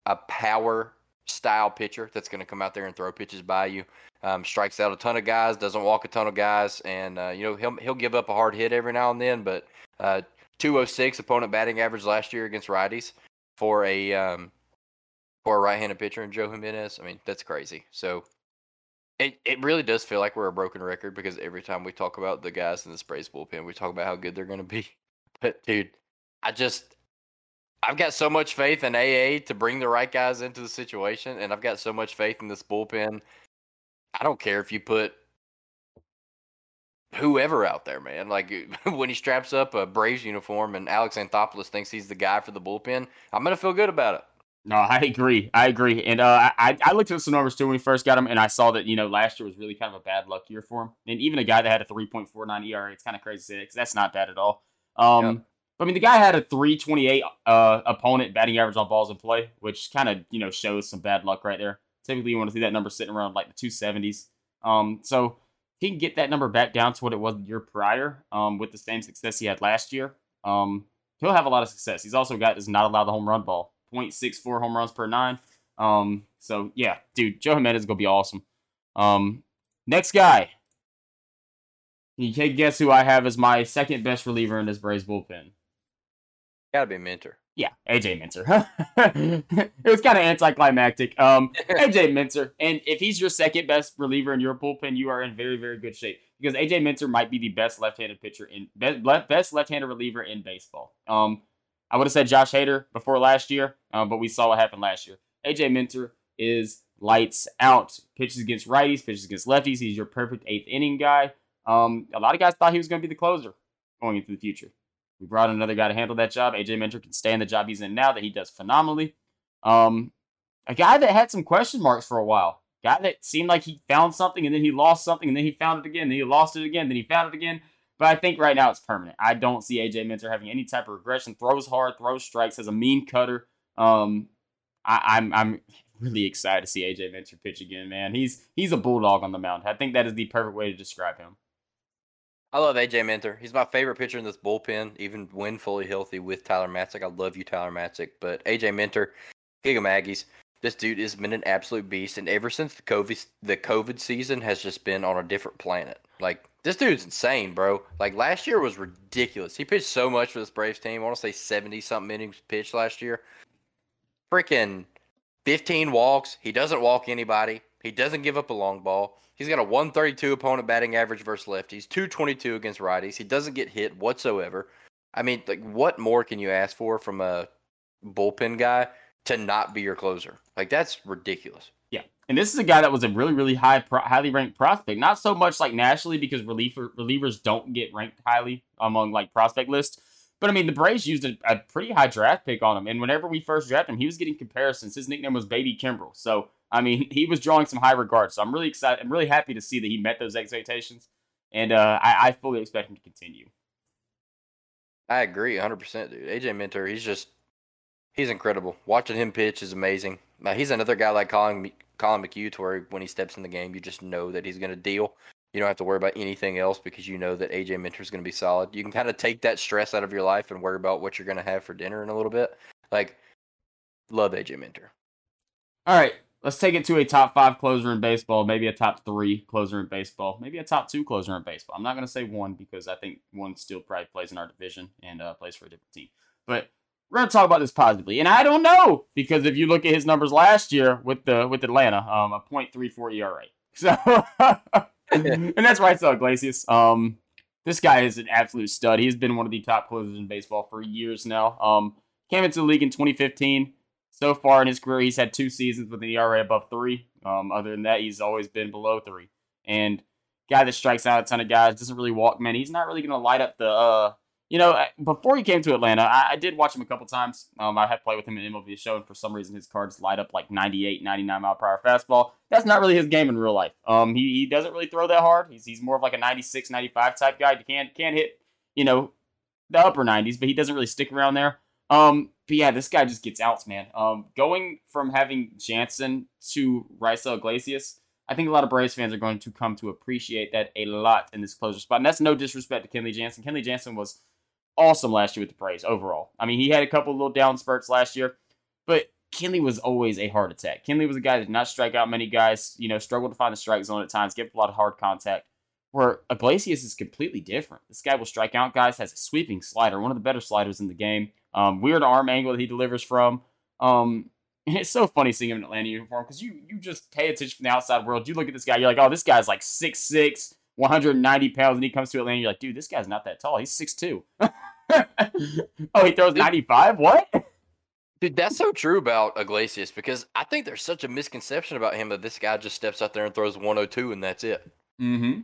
a power style pitcher that's going to come out there and throw pitches by you. Um, strikes out a ton of guys, doesn't walk a ton of guys. And, uh, you know, he'll, he'll give up a hard hit every now and then, but, uh, two oh six opponent batting average last year against righties for a, um, for a right-handed pitcher and Joe Jimenez. I mean, that's crazy. So, It it really does feel like we're a broken record, because every time we talk about the guys in this Braves bullpen, we talk about how good they're going to be. But, dude, I just – I've got so much faith in A A to bring the right guys into the situation, and I've got so much faith in this bullpen. I don't care if you put whoever out there, man. Like, when he straps up a Braves uniform and Alex Anthopoulos thinks he's the guy for the bullpen, I'm going to feel good about it. No, I agree. I agree. And uh, I, I looked at some numbers, too, when we first got him, and I saw that, you know, last year was really kind of a bad luck year for him. And even a guy that had a three point four nine E R A, it's kind of crazy to say that, because that's not bad at all. Um, yeah. But, I mean, the guy had a three twenty-eight uh, opponent batting average on balls in play, which kind of, you know, shows some bad luck right there. Typically, you want to see that number sitting around, like, the two seventies. Um, so, he can get that number back down to what it was the year prior um, with the same success he had last year. Um, he'll have a lot of success. He's also got, does not allow the home run ball. point six four home runs per nine. Um, so, yeah, dude, Joe Jimenez is going to be awesome. Um, next guy, You can't guess who I have as my second best reliever in this Braves bullpen. Gotta be Minter. Yeah, A J Minter. It was kind of anticlimactic. Um, A J Minter, and if he's your second best reliever in your bullpen, you are in very, very good shape because A J Minter might be the best left-handed pitcher in best left-handed reliever in baseball. Um, I would have said Josh Hader before last year, uh, but we saw what happened last year. A J Minter is lights out. Pitches against righties, pitches against lefties. He's your perfect eighth inning guy. Um, a lot of guys thought he was going to be the closer going into the future. We brought another guy to handle that job. A J Minter can stay in the job he's in now that he does phenomenally. Um, a guy that had some question marks for a while. A guy that seemed like he found something, and then he lost something, and then he found it again, then he lost it again, then he found it again. But I think right now it's permanent. I don't see A J Minter having any type of regression. Throws hard, throws strikes, has a mean cutter. Um, I, I'm I'm really excited to see A J Minter pitch again, man. He's, he's a bulldog on the mound. I think that is the perfect way to describe him. I love A J Minter. He's my favorite pitcher in this bullpen, even when fully healthy with Tyler Matzik. I love you, Tyler Matzik. But A J Minter, Giga Maggies, this dude has been an absolute beast. And ever since the COVID, the COVID season has just been on a different planet. Like, this dude's insane, bro. Like, last year was ridiculous. He pitched so much for this Braves team. I want to say seventy-something innings pitched last year. Freaking fifteen walks. He doesn't walk anybody. He doesn't give up a long ball. He's got a one thirty-two opponent batting average versus lefties, two twenty-two against righties. He doesn't get hit whatsoever. I mean, like, what more can you ask for from a bullpen guy to not be your closer? Like, that's ridiculous. Yeah, and this is a guy that was a really, really high, pro- highly ranked prospect. Not so much like nationally because reliever, relievers don't get ranked highly among like prospect lists. But I mean, the Braves used a, a pretty high draft pick on him. And whenever we first drafted him, he was getting comparisons. His nickname was Baby Kimbrel. So, I mean, he was drawing some high regard, so I'm really excited. I'm really happy to see that he met those expectations, and uh, I, I fully expect him to continue. I agree one hundred percent, dude. A J Minter, he's just, he's incredible. Watching him pitch is amazing. Now, he's another guy like Colin, Colin McHugh, to where when he steps in the game, you just know that he's going to deal. You don't have to worry about anything else because you know that A J Minter is going to be solid. You can kind of take that stress out of your life and worry about what you're going to have for dinner in a little bit. Like, love A J Minter. All right. Let's take it to a top five closer in baseball, maybe a top three closer in baseball, maybe a top two closer in baseball. I'm not going to say one because I think one still probably plays in our division and uh, plays for a different team. But we're going to talk about this positively. And I don't know, because if you look at his numbers last year with the with Atlanta, um, a point three four E R A. So, and that's Raisel Iglesias. Um, this guy is an absolute stud. He's been one of the top closers in baseball for years now. Um, came into the league in twenty fifteen. So far in his career, he's had two seasons with an E R A above three. Um, other than that, he's always been below three. And guy that strikes out a ton of guys, doesn't really walk many. He's not really going to light up the, uh, you know, before he came to Atlanta, I, I did watch him a couple times. Um, I had played with him in M L B Show, and for some reason his cards light up like ninety-eight, ninety-nine mile per hour fastball. That's not really his game in real life. Um, he, he doesn't really throw that hard. He's he's more of like a ninety-six, ninety-five type guy. He can't, can't hit, you know, the upper nineties, but he doesn't really stick around there. Um, but yeah, this guy just gets outs, man. Um, going from having Jansen to Raisel Iglesias, I think a lot of Braves fans are going to come to appreciate that a lot in this closer spot. And that's no disrespect to Kenley Jansen. Kenley Jansen was awesome last year with the Braves overall. I mean, he had a couple little down spurts last year, but Kenley was always a heart attack. Kenley was a guy that did not strike out many guys, you know, struggled to find the strike zone at times, gave a lot of hard contact. Where Iglesias is completely different. This guy will strike out guys, has a sweeping slider, one of the better sliders in the game. Um, weird arm angle that he delivers from. Um, and it's so funny seeing him in Atlanta uniform because you you just pay attention from the outside world. You look at this guy, you're like, oh, this guy's like six six, one hundred ninety pounds, and he comes to Atlanta, you're like, dude, this guy's not that tall. He's six two. Oh, he throws ninety-five? What? Dude, that's so true about Iglesias because I think there's such a misconception about him that this guy just steps out there and throws one oh two and that's it. Mm-hmm.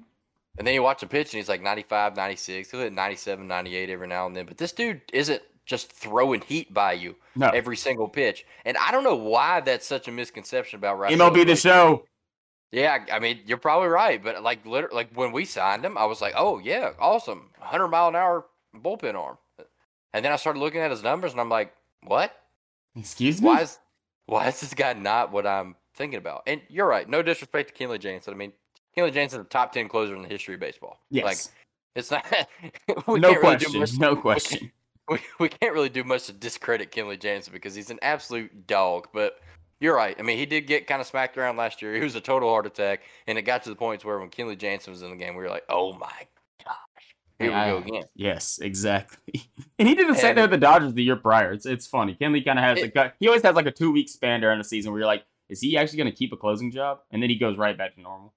And then you watch a pitch and he's like ninety-five, ninety-six. He'll hit ninety-seven, ninety-eight every now and then. But this dude isn't just throwing heat by you no. every single pitch. And I don't know why that's such a misconception about Raisel. M L B The Show. Yeah, I mean, you're probably right. But like literally, like when we signed him, I was like, oh, yeah, awesome. one hundred mile an hour bullpen arm. And then I started looking at his numbers and I'm like, what? Excuse me? Why is, why is this guy not what I'm thinking about? And you're right. No disrespect to Kenley Jansen. I mean, Kenley Jansen's a top ten closer in the history of baseball. Yes. Like, it's not. no, question, really no question. No question. We we can't really do much to discredit Kenley Jansen because he's an absolute dog. But you're right. I mean, he did get kind of smacked around last year. He was a total heart attack, and it got to the point where when Kenley Jansen was in the game, we were like, "Oh my Here yeah, we go again. Yes, exactly. And he did the same thing with the Dodgers the year prior. It's it's funny. Kenley kind of has it, a, he always has like a two week span during the season where you're like, is he actually going to keep a closing job? And then he goes right back to normal.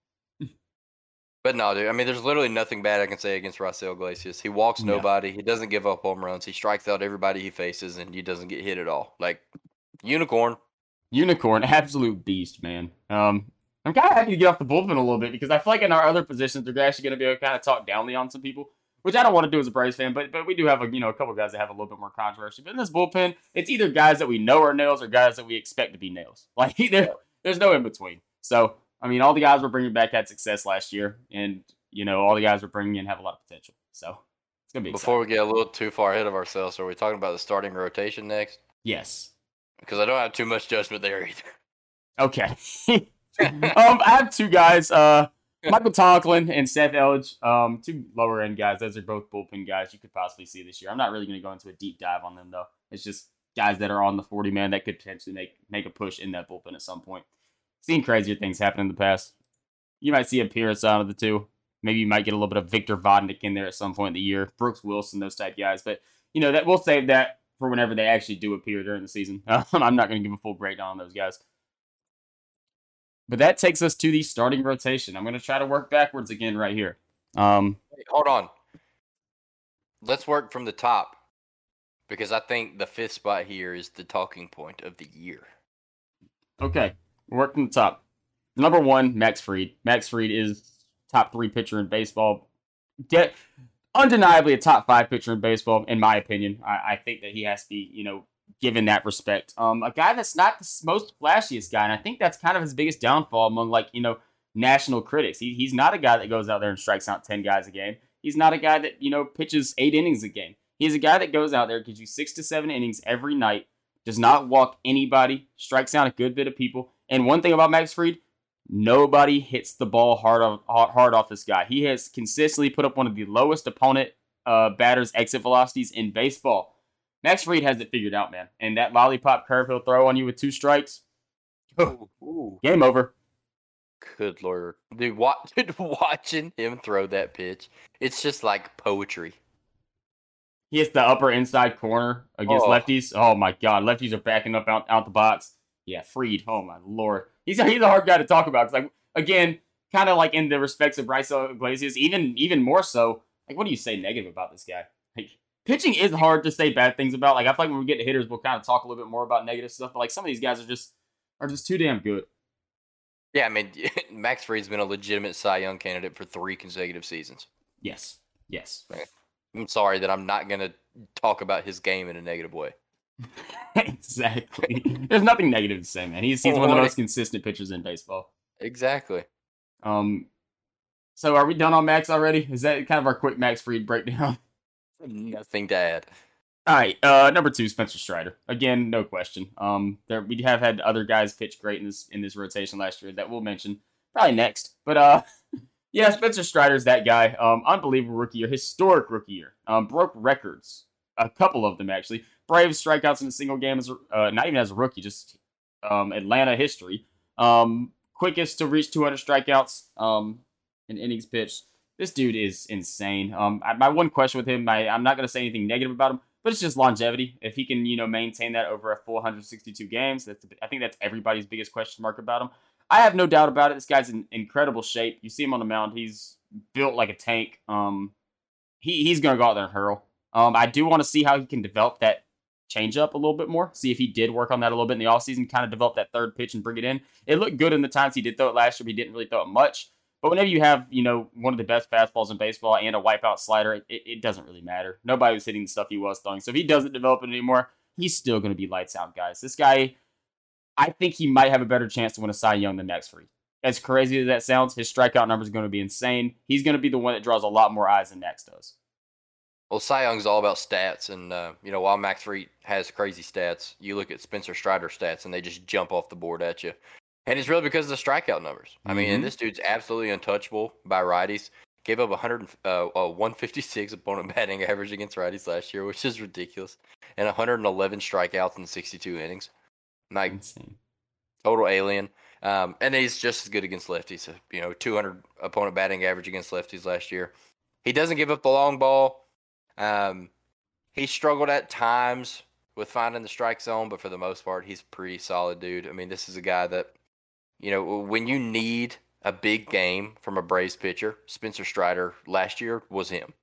But no, dude. I mean, there's literally nothing bad I can say against Raisel Iglesias. He walks nobody. Yeah. He doesn't give up home runs. He strikes out everybody he faces, and he doesn't get hit at all. Like unicorn, unicorn, absolute beast, man. Um. I'm kind of happy to get off the bullpen a little bit because I feel like in our other positions, they're actually going to be able to kind of talk downly on some people, which I don't want to do as a Braves fan, but but we do have a you know a couple guys that have a little bit more controversy. But in this bullpen, it's either guys that we know are nails or guys that we expect to be nails. Like, there, there's no in-between. So, I mean, all the guys we're bringing back had success last year, and, you know, all the guys we're bringing in have a lot of potential. So, it's going to be exciting. Before we get a little too far ahead of ourselves, are we talking about the starting rotation next? Yes. Because I don't have too much judgment there either. Okay. um, I have two guys, uh, Michael Conklin and Seth Elledge, um, two lower-end guys. Those are both bullpen guys you could possibly see this year. I'm not really going to go into a deep dive on them, though. It's just guys that are on the forty-man that could potentially make, make a push in that bullpen at some point. Seen crazier things happen in the past. You might see a Pierce out of the two. Maybe you might get a little bit of Victor Vodnik in there at some point in the year. Brooks Wilson, those type guys. But, you know, that we'll save that for whenever they actually do appear during the season. Um, I'm not going to give a full breakdown on those guys. But that takes us to the starting rotation. I'm going to try to work backwards again right here. Um, Wait, hold on. Let's work from the top because I think the fifth spot here is the talking point of the year. Okay. Work from the top. Number one, Max Fried. Max Fried is top three pitcher in baseball. De- undeniably a top five pitcher in baseball, in my opinion. I, I think that he has to be, you know, given that respect. Um, a guy that's not the most flashiest guy, and I think that's kind of his biggest downfall among, like, you know, national critics. He, he's not a guy that goes out there and strikes out ten guys a game. He's not a guy that, you know, pitches eight innings a game. He's a guy that goes out there, gives you six to seven innings every night, does not walk anybody, strikes out a good bit of people. And one thing about Max Fried, nobody hits the ball hard off, hard off this guy. He has consistently put up one of the lowest opponent uh, batters' exit velocities in baseball. Max Fried has it figured out, man. And that lollipop curve he'll throw on you with two strikes, oh, ooh. Game over. Good Lord. Dude, watch, dude, watching him throw that pitch, it's just like poetry. He hits the upper inside corner against oh. lefties. Oh, my God. Lefties are backing up out, out the box. Yeah, Fried. Oh, my Lord. He's, he's a hard guy to talk about. Like, again, kind of like in the respects of Raisel Iglesias, even, even more so. Like, what do you say negative about this guy? Like, pitching is hard to say bad things about. Like, I feel like when we get to hitters, we'll kind of talk a little bit more about negative stuff. But, like, some of these guys are just are just too damn good. Yeah, I mean, Max Fried's been a legitimate Cy Young candidate for three consecutive seasons. Yes, yes. I'm sorry that I'm not going to talk about his game in a negative way. Exactly. There's nothing negative to say, man. He's, he's one of the most consistent pitchers in baseball. Exactly. Um. So, are we done on Max already? Is that kind of our quick Max Fried breakdown? Nothing to add. All right, uh, number two, Spencer Strider. Again, no question. Um, there we have had other guys pitch great in this in this rotation last year that we'll mention probably next. But uh, yeah, Spencer Strider's that guy. Um, unbelievable rookie year, historic rookie year. Um, broke records, a couple of them actually. Braves strikeouts in a single game as uh, not even as a rookie, just um Atlanta history. Um, quickest to reach two hundred strikeouts. Um, in innings pitched. This dude is insane. Um, I, my one question with him, my, I'm not going to say anything negative about him, but it's just longevity. If he can, you know, maintain that over a four hundred sixty-two games, that's I think that's everybody's biggest question mark about him. I have no doubt about it. This guy's in incredible shape. You see him on the mound; he's built like a tank. Um, he he's going to go out there and hurl. Um, I do want to see how he can develop that changeup a little bit more. See if he did work on that a little bit in the offseason, kind of develop that third pitch and bring it in. It looked good in the times he did throw it last year, but he didn't really throw it much. But whenever you have, you know, one of the best fastballs in baseball and a wipeout slider, it, it doesn't really matter. Nobody was hitting the stuff he was throwing. So if he doesn't develop it anymore, he's still going to be lights out, guys. This guy, I think he might have a better chance to win a Cy Young than Max Fried. As crazy as that sounds, his strikeout numbers are going to be insane. He's going to be the one that draws a lot more eyes than Max does. Well, Cy Young's all about stats. And, uh, you know, while Max Fried has crazy stats, you look at Spencer Strider stats and they just jump off the board at you. And it's really because of the strikeout numbers. I mean, mm-hmm. and this dude's absolutely untouchable by righties. Gave up one hundred, uh, uh, one fifty-six opponent batting average against righties last year, which is ridiculous. And one hundred eleven strikeouts in sixty-two innings. Like, insane. Total alien. Um, and he's just as good against lefties. You know, two hundred opponent batting average against lefties last year. He doesn't give up the long ball. Um, he struggled at times with finding the strike zone, but for the most part, he's a pretty solid dude. I mean, this is a guy that, you know, when you need a big game from a Braves pitcher, Spencer Strider last year was him.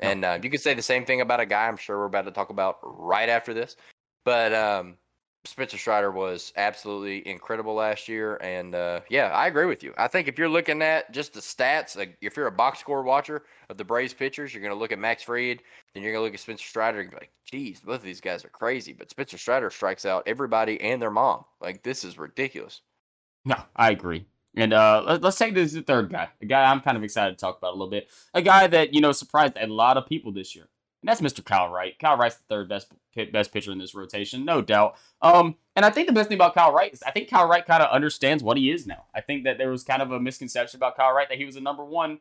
Yeah. And uh, you could say the same thing about a guy I'm sure we're about to talk about right after this. But um, Spencer Strider was absolutely incredible last year. And, uh, yeah, I agree with you. I think if you're looking at just the stats, like if you're a box score watcher of the Braves pitchers, you're going to look at Max Fried, then you're going to look at Spencer Strider and be like, geez, both of these guys are crazy. But Spencer Strider strikes out everybody and their mom. Like, this is ridiculous. No, I agree. And uh, let's take this the third guy, a guy I'm kind of excited to talk about a little bit, a guy that, you know, surprised a lot of people this year. And that's Mister Kyle Wright. Kyle Wright's the third best best pitcher in this rotation, no doubt. Um, and I think the best thing about Kyle Wright is I think Kyle Wright kind of understands what he is now. I think that there was kind of a misconception about Kyle Wright that he was a number one.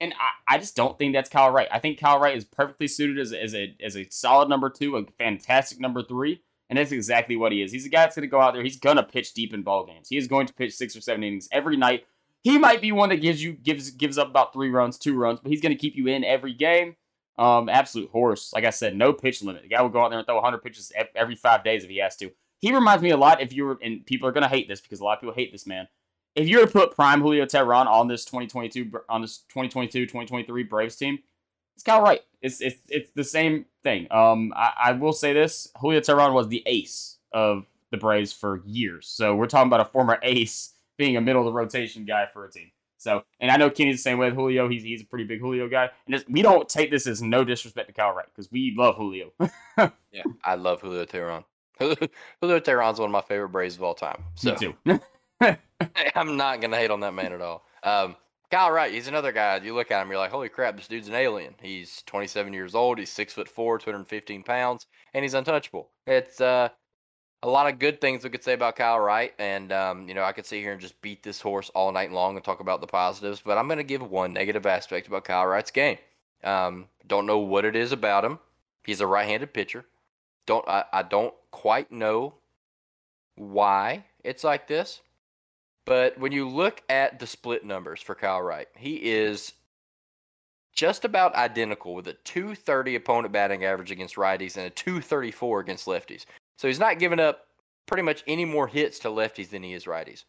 And I, I just don't think that's Kyle Wright. I think Kyle Wright is perfectly suited as, as, a, as a solid number two, a fantastic number three. And that's exactly what he is. He's a guy that's going to go out there. He's going to pitch deep in ball games. He is going to pitch six or seven innings every night. He might be one that gives you gives gives up about three runs, two runs, but he's going to keep you in every game. Um, absolute horse. Like I said, no pitch limit. The guy will go out there and throw one hundred pitches every five days if he has to. He reminds me a lot, if you were, and people are going to hate this because a lot of people hate this man. If you were to put prime Julio Teheran on this twenty twenty-two on this twenty twenty-two twenty twenty-three Braves team, it's Kyle Wright. It's it's it's the same thing. Um, I, I will say this: Julio Teheran was the ace of the Braves for years. So we're talking about a former ace being a middle of the rotation guy for a team. So, and I know Kenny's the same way with Julio. He's he's a pretty big Julio guy. And it's, we don't take this as no disrespect to Kyle Wright because we love Julio. Yeah, I love Julio Teheran. Julio Teheran's one of my favorite Braves of all time. So. Me too. I'm not gonna hate on that man at all. Um. Kyle Wright, he's another guy. You look at him, you're like, holy crap, this dude's an alien. He's twenty-seven years old. He's six foot four, two hundred fifteen pounds, and he's untouchable. It's uh, a lot of good things we could say about Kyle Wright, and um, you know, I could sit here and just beat this horse all night long and talk about the positives, but I'm going to give one negative aspect about Kyle Wright's game. Um, don't know what it is about him. He's a right-handed pitcher. Don't I, I don't quite know why it's like this. But when you look at the split numbers for Kyle Wright, he is just about identical with a two thirty opponent batting average against righties and a two thirty-four against lefties. So he's not giving up pretty much any more hits to lefties than he is righties.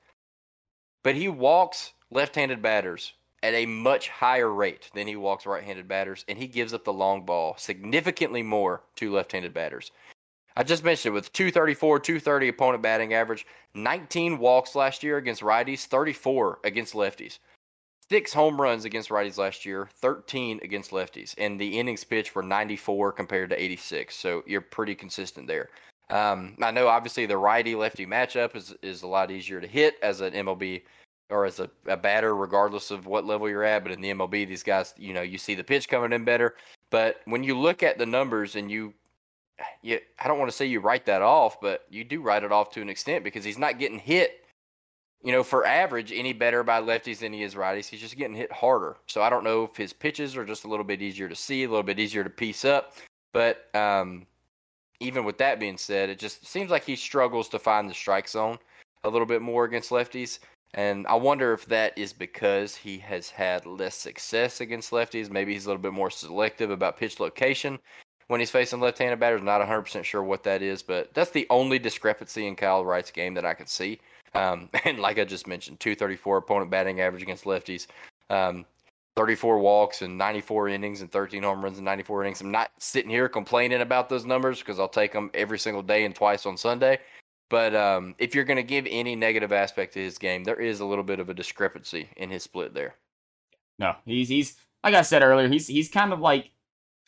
But he walks left-handed batters at a much higher rate than he walks right-handed batters, and he gives up the long ball significantly more to left-handed batters. I just mentioned it with two thirty-four, two thirty opponent batting average, nineteen walks last year against righties, thirty-four against lefties, six home runs against righties last year, thirteen against lefties, and the innings pitched were ninety-four compared to eighty-six, so you're pretty consistent there. Um, I know obviously the righty-lefty matchup is, is a lot easier to hit as an M L B or as a, a batter regardless of what level you're at, but in the M L B, these guys, you know, you see the pitch coming in better, but when you look at the numbers and you You, I don't want to say you write that off, but you do write it off to an extent because he's not getting hit, you know, for average any better by lefties than he is righties. He's just getting hit harder. So I don't know if his pitches are just a little bit easier to see, a little bit easier to piece up. But um, even with that being said, it just seems like he struggles to find the strike zone a little bit more against lefties. And I wonder if that is because he has had less success against lefties. Maybe he's a little bit more selective about pitch location when he's facing left-handed batters. Not one hundred percent sure what that is, but that's the only discrepancy in Kyle Wright's game that I could see. Um, and like I just mentioned, two thirty-four opponent batting average against lefties, um, thirty-four walks and ninety-four innings and thirteen home runs and ninety-four innings. I'm not sitting here complaining about those numbers because I'll take them every single day and twice on Sunday. But um, if you're going to give any negative aspect to his game, there is a little bit of a discrepancy in his split there. No, he's, he's like I said earlier, he's, he's kind of like,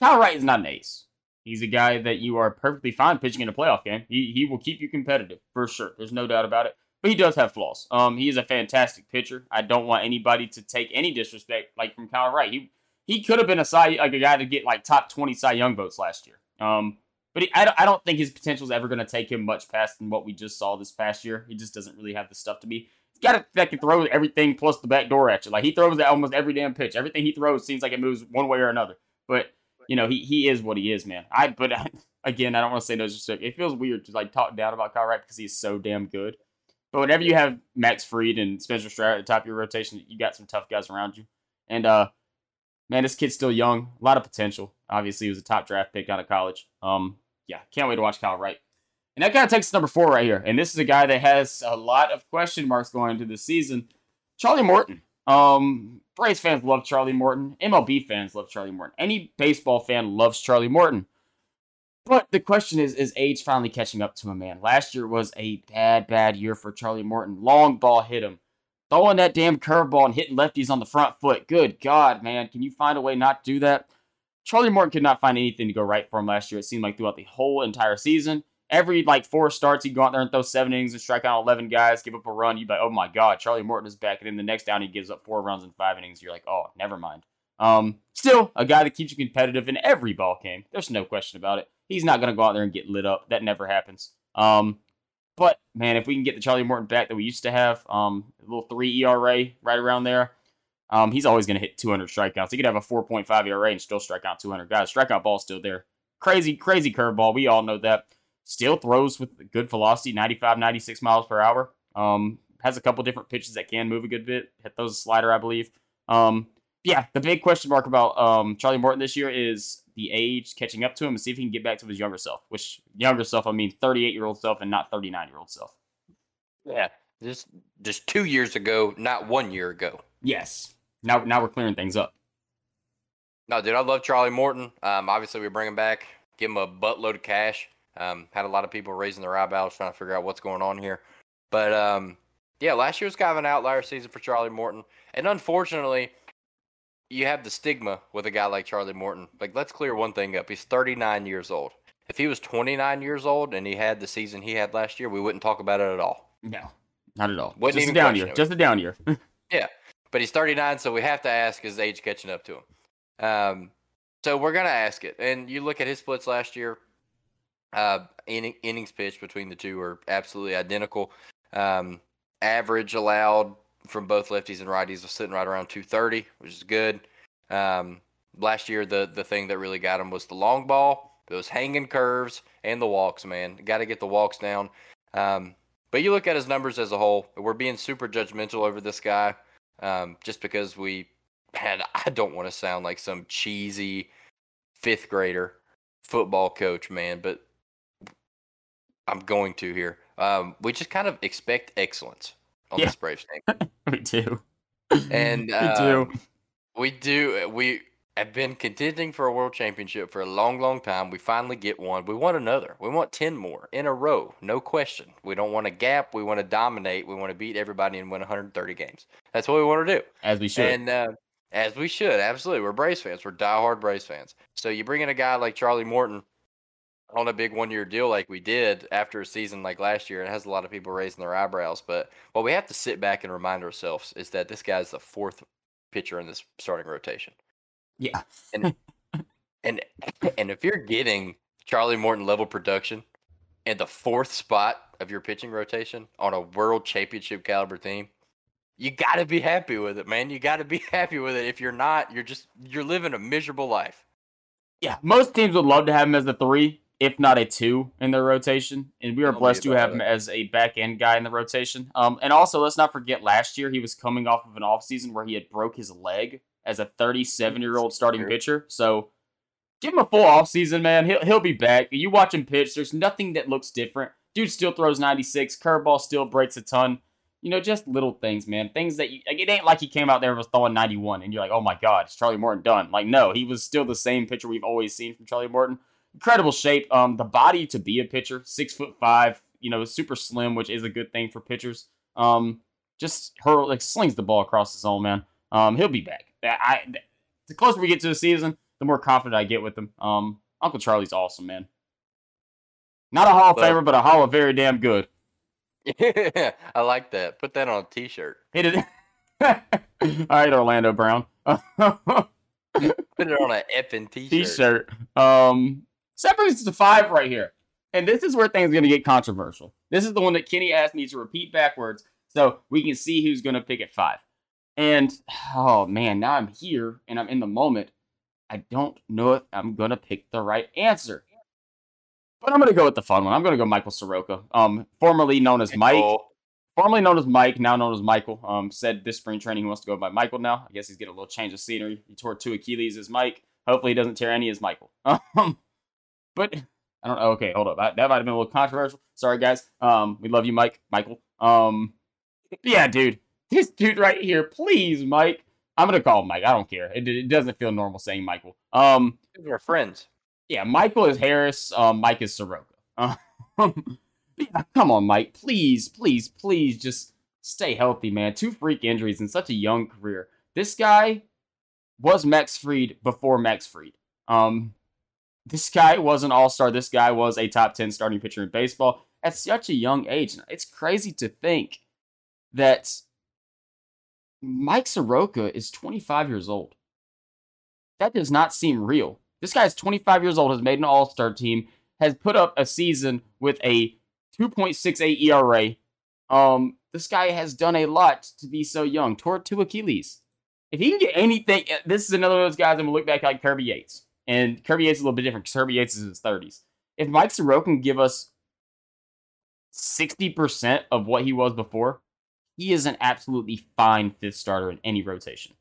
Kyle Wright is not an ace. He's a guy that you are perfectly fine pitching in a playoff game. He he will keep you competitive, for sure. There's no doubt about it. But he does have flaws. Um, he is a fantastic pitcher. I don't want anybody to take any disrespect like from Kyle Wright. He he could have been a Cy, like a guy to get like top twenty Cy Young votes last year. Um, but he, I, don't, I don't think his potential is ever going to take him much past than what we just saw this past year. He just doesn't really have the stuff to be. He's got a that can throw everything plus the back door at you. Like he throws that almost every damn pitch. Everything he throws seems like it moves one way or another. But you know, he he is what he is, man. I But, I, again, I don't want to say no disrespect. It feels weird to, like, talk down about Kyle Wright because he's so damn good. But whenever you have Max Fried and Spencer Strider at the top of your rotation, you got some tough guys around you. And uh, man, this kid's still young. A lot of potential. Obviously, he was a top draft pick out of college. Um, yeah, can't wait to watch Kyle Wright. And that kind of takes us to number four right here. And this is a guy that has a lot of question marks going into this season. Charlie Morton. Um, Braves fans love Charlie Morton. M L B fans love Charlie Morton. Any baseball fan loves Charlie Morton. But the question is, is age finally catching up to him, man? Last year was a bad, bad year for Charlie Morton. Long ball hit him. Throwing that damn curveball and hitting lefties on the front foot. Good God, man. Can you find a way not to do that? Charlie Morton could not find anything to go right for him last year. It seemed like throughout the whole entire season. Every, like, four starts, he'd go out there and throw seven innings and strike out eleven guys, give up a run. You'd be like, oh, my God, Charlie Morton is back. And then the next down, he gives up four runs in five innings. You're like, oh, never mind. Um, still, a guy that keeps you competitive in every ball game. There's no question about it. He's not going to go out there and get lit up. That never happens. Um, but, man, if we can get the Charlie Morton back that we used to have, um, a little three E R A right around there, um, he's always going to hit two hundred strikeouts. He could have a four point five E R A and still strike out two hundred guys. Strikeout ball's still there. Crazy, crazy curveball. We all know that. Still throws with good velocity, ninety-five, ninety-six miles per hour. Um, has a couple different pitches that can move a good bit. Hit those a slider, I believe. Um, yeah, the big question mark about um, Charlie Morton this year is the age catching up to him and see if he can get back to his younger self. Which, younger self, I mean thirty-eight-year-old self and not thirty-nine-year-old self. Yeah, just, just two years ago, not one year ago. Yes. Now, now we're clearing things up. No, dude, I love Charlie Morton. Um, obviously, we bring him back, give him a buttload of cash. Um, had a lot of people raising their eyeballs trying to figure out what's going on here. But, um, yeah, last year was kind of an outlier season for Charlie Morton. And unfortunately, you have the stigma with a guy like Charlie Morton. Like, let's clear one thing up. He's thirty-nine years old. If he was twenty-nine years old and he had the season he had last year, we wouldn't talk about it at all. No, not at all. Wouldn't Just even a down year. It. Just a down year. Yeah, but he's thirty-nine, so we have to ask, is age catching up to him? Um, so we're going to ask it. And you look at his splits last year. Uh, in, innings pitched between the two are absolutely identical. Um, average allowed from both lefties and righties was sitting right around two thirty, which is good. Um, last year, the the thing that really got him was the long ball. It was hanging curves and the walks, man. Got to get the walks down. Um, but you look at his numbers as a whole. We're being super judgmental over this guy um, just because we, man, I don't want to sound like some cheesy fifth grader football coach, man, but I'm going to here. Um, we just kind of expect excellence on yeah. this Braves team. We do. And uh, we do. We do. We have been contending for a world championship for a long, long time. We finally get one. We want another. We want ten more in a row. No question. We don't want a gap. We want to dominate. We want to beat everybody and win one hundred thirty games. That's what we want to do. As we should. And uh, as we should. Absolutely. We're Braves fans. We're diehard Braves fans. So you bring in a guy like Charlie Morton on a big one-year deal like we did after a season like last year. It has a lot of people raising their eyebrows. But what we have to sit back and remind ourselves is that this guy's the fourth pitcher in this starting rotation. Yeah. and and and if you're getting Charlie Morton-level production in the fourth spot of your pitching rotation on a world championship-caliber team, you got to be happy with it, man. You got to be happy with it. If you're not, you're just you're living a miserable life. Yeah, most teams would love to have him as a three. If not a two in their rotation. And we are blessed to have him as a back-end guy in the rotation. Um, and also, let's not forget, last year he was coming off of an offseason where he had broke his leg as a thirty-seven-year-old starting pitcher. So, give him a full offseason, man. He'll, he'll be back. You watch him pitch. There's nothing that looks different. Dude still throws ninety-six. Curveball still breaks a ton. You know, just little things, man. Things that you... Like, it ain't like he came out there and was throwing ninety-one. And you're like, oh, my God, is Charlie Morton done? Like, no, he was still the same pitcher we've always seen from Charlie Morton. Incredible shape. Um, the body to be a pitcher, six foot five, you know, super slim, which is a good thing for pitchers. Um, just hurl, like slings the ball across the zone, man. Um, he'll be back. I, I the closer we get to the season, the more confident I get with him. Um, Uncle Charlie's awesome, man. Not a Hall of Famer, but a Hall of very damn good. Yeah, I like that. Put that on a T-shirt. Hit it. All right, Orlando Brown. Put it on an effing T-shirt. T-shirt. Um. So that brings us to five right here. And this is where things are going to get controversial. This is the one that Kenny asked me to repeat backwards so we can see who's going to pick at five. And, oh, man, now I'm here and I'm in the moment. I don't know if I'm going to pick the right answer. But I'm going to go with the fun one. I'm going to go Michael Soroka, um, formerly known as Mike. formerly known as Mike, now known as Michael, um, said this spring training he wants to go by Michael now. I guess he's getting a little change of scenery. He tore two Achilles as Mike. Hopefully he doesn't tear any as Michael. Um, but I don't know. Okay, hold up. I, that might have been a little controversial. Sorry, guys. Um, we love you, Mike. Michael. Um, yeah, dude. This dude right here. Please, Mike. I'm going to call him Mike. I don't care. It, it doesn't feel normal saying Michael. Um, We're friends. Yeah, Michael is Harris. Um, Mike is Soroka. Um, yeah, come on, Mike. Please, please, please just stay healthy, man. Two freak injuries in such a young career. This guy was Max Fried before Max Fried. Um, this guy was an all-star. This guy was a top ten starting pitcher in baseball at such a young age. It's crazy to think that Mike Soroka is twenty-five years old. That does not seem real. This guy is twenty-five years old, has made an all-star team, has put up a season with a two point six eight E R A. Um, this guy has done a lot to be so young. Tore two Achilles. If he can get anything, this is another of those guys I'm going to look back like Kirby Yates. And Kirby Yates is a little bit different because Kirby Yates is in his thirties. If Mike Soroka can give us sixty percent of what he was before, he is an absolutely fine fifth starter in any rotation.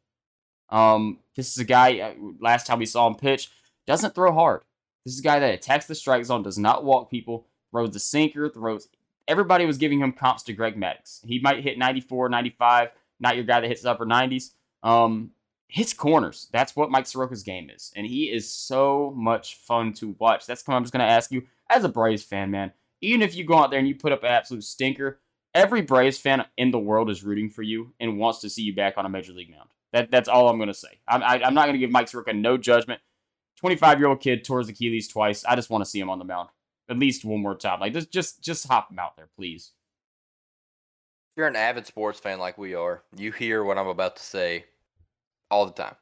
Um, this is a guy, last time we saw him pitch, doesn't throw hard. This is a guy that attacks the strike zone, does not walk people, throws the sinker, throws... Everybody was giving him comps to Greg Maddux. He might hit ninety-four, ninety-five, not your guy that hits upper nineties. Um, his corners, that's what Mike Soroka's game is. And he is so much fun to watch. That's what I'm just going to ask you, as a Braves fan, man, even if you go out there and you put up an absolute stinker, every Braves fan in the world is rooting for you and wants to see you back on a major league mound. That That's all I'm going to say. I'm, I, I'm not going to give Mike Soroka no judgment. twenty-five-year-old kid tore his Achilles twice. I just want to see him on the mound at least one more time. Like, just, just, just hop him out there, please. If you're an avid sports fan like we are, you hear what I'm about to say all the time.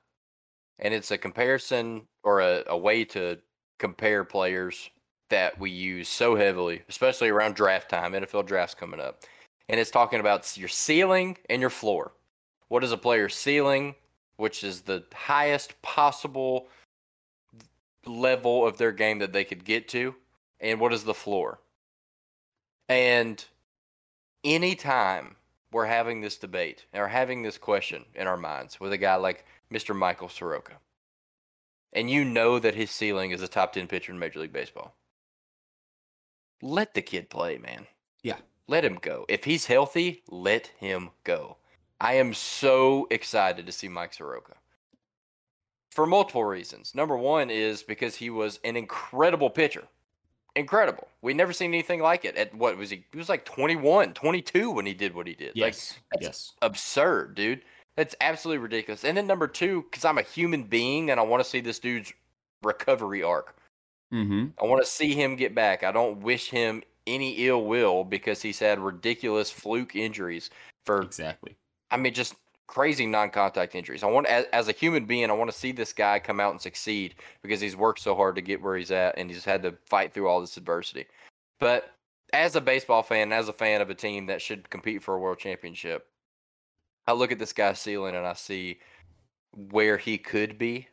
And it's a comparison or a, a way to compare players that we use so heavily, especially around draft time. N F L drafts coming up. And it's talking about your ceiling and your floor. What is a player's ceiling, which is the highest possible level of their game that they could get to, and what is the floor? And any time we're having this debate or having this question in our minds with a guy like Mister Michael Soroka, and you know that his ceiling is a top ten pitcher in Major League Baseball, let the kid play, man. Yeah. Let him go. If he's healthy, let him go. I am so excited to see Mike Soroka for multiple reasons. Number one is because he was an incredible pitcher. Incredible. We never seen anything like it. At what was he? He was like twenty-one, twenty-two when he did what he did. Yes. Like, that's yes. Absurd, dude. That's absolutely ridiculous. And then number two, because I'm a human being and I want to see this dude's recovery arc. Mm-hmm. I want to see him get back. I don't wish him any ill will because he's had ridiculous fluke injuries for exactly. I mean, just crazy non-contact injuries. I want, as, as a human being, I want to see this guy come out and succeed because he's worked so hard to get where he's at, and he's had to fight through all this adversity. But as a baseball fan, as a fan of a team that should compete for a world championship, I look at this guy's ceiling and I see where he could be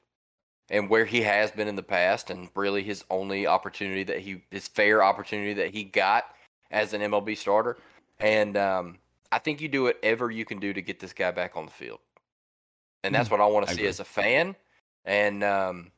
and where he has been in the past, and really his only opportunity that he, his fair opportunity that he got as an M L B starter. And, um, I think you do whatever you can do to get this guy back on the field. And that's what I want to I see agree. As a fan. And um,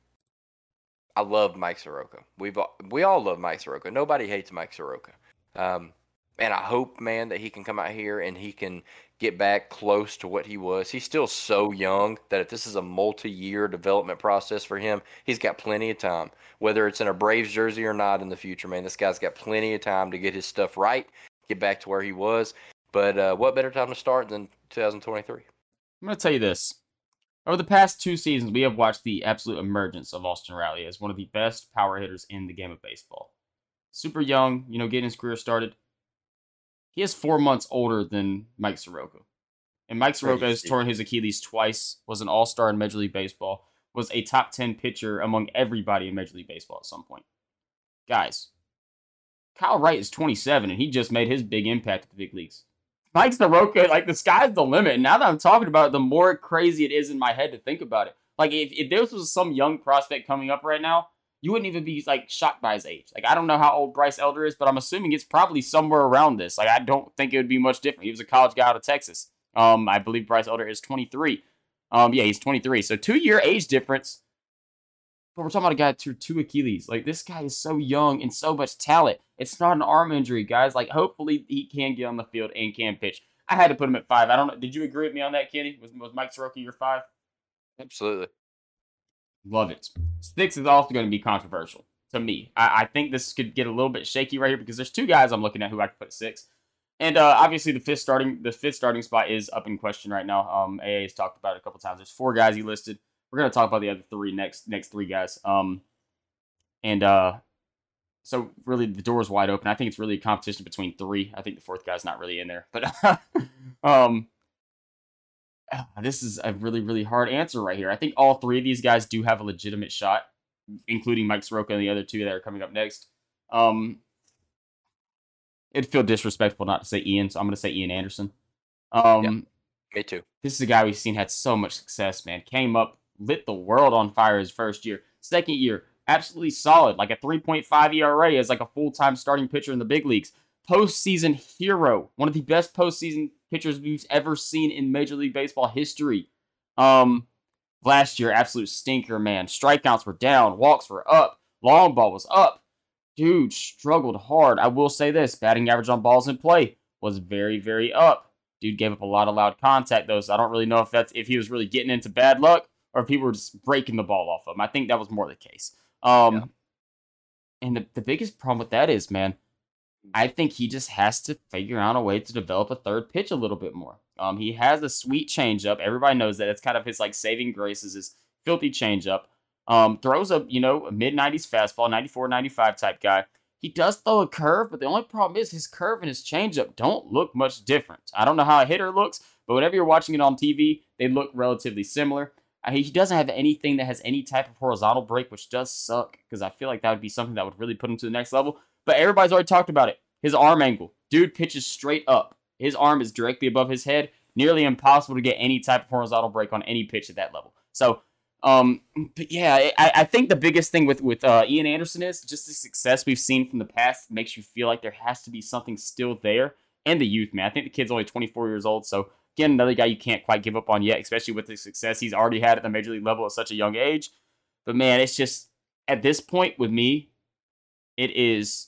I love Mike Soroka. We've, we all love Mike Soroka. Nobody hates Mike Soroka. Um, and I hope, man, that he can come out here and he can get back close to what he was. He's still so young that if this is a multi-year development process for him, he's got plenty of time. Whether it's in a Braves jersey or not in the future, man, this guy's got plenty of time to get his stuff right, get back to where he was. But uh, what better time to start than two thousand twenty-three? I'm going to tell you this. Over the past two seasons, we have watched the absolute emergence of Austin Riley as one of the best power hitters in the game of baseball. Super young, you know, getting his career started. He is four months older than Mike Soroka. And Mike Soroka has torn his Achilles twice, was an all-star in Major League Baseball, was a top ten pitcher among everybody in Major League Baseball at some point. Guys, Kyle Wright is twenty-seven, and he just made his big impact at the big leagues. Mike Soroka, like, the sky's the limit. And now that I'm talking about it, the more crazy it is in my head to think about it. Like, if, if this was some young prospect coming up right now, you wouldn't even be, like, shocked by his age. Like, I don't know how old Bryce Elder is, but I'm assuming it's probably somewhere around this. Like, I don't think it would be much different. He was a college guy out of Texas. Um, I believe Bryce Elder is twenty-three. Um, yeah, he's twenty-three. So, two-year age difference. But we're talking about a guy through two Achilles. Like, this guy is so young and so much talent. It's not an arm injury, guys. Like, hopefully he can get on the field and can pitch. I had to put him at five. I don't know. Did you agree with me on that, Kenny? Was, was Mike Soroka your five? Absolutely. Love it. Six is also going to be controversial to me. I, I think this could get a little bit shaky right here because there's two guys I'm looking at who I could put six. And uh, obviously the fifth starting the fifth starting spot is up in question right now. Um, A A has talked about it a couple times. There's four guys he listed. We're going to talk about the other three next next three guys. Um, and uh, so really the door is wide open. I think it's really a competition between three. I think the fourth guy's not really in there. But um, this is a really, really hard answer right here. I think all three of these guys do have a legitimate shot, including Mike Soroka and the other two that are coming up next. Um, it'd feel disrespectful not to say Ian, so I'm going to say Ian Anderson. Um, yeah, me too. This is a guy we've seen had so much success, man. Came up, lit the world on fire his first year. Second year, absolutely solid. Like a three point five E R A as like a full-time starting pitcher in the big leagues. Postseason hero. One of the best postseason pitchers we've ever seen in Major League Baseball history. Um, last year, absolute stinker, man. Strikeouts were down. Walks were up. Long ball was up. Dude struggled hard. I will say this. Batting average on balls in play was very, very up. Dude gave up a lot of loud contact, though, so I don't really know if that's if he was really getting into bad luck or if people were just breaking the ball off of him. I think that was more the case. Um, yeah. And the, the biggest problem with that is, man, I think he just has to figure out a way to develop a third pitch a little bit more. Um, he has a sweet changeup. Everybody knows that. It's kind of his like saving grace is his filthy changeup. Um, throws a, you know, a mid nineties fastball, ninety-four, ninety-five type guy. He does throw a curve, but the only problem is his curve and his changeup don't look much different. I don't know how a hitter looks, but whenever you're watching it on T V, they look relatively similar. He doesn't have anything that has any type of horizontal break, which does suck because I feel like that would be something that would really put him to the next level. But everybody's already talked about it. His arm angle. Dude pitches straight up. His arm is directly above his head. Nearly impossible to get any type of horizontal break on any pitch at that level. So, um, but yeah, I, I think the biggest thing with, with uh, Ian Anderson is just the success we've seen from the past makes you feel like there has to be something still there. And the youth, man. I think the kid's only twenty-four years old, so... Again, another guy you can't quite give up on yet, especially with the success he's already had at the major league level at such a young age. But, man, it's just, at this point with me, it is,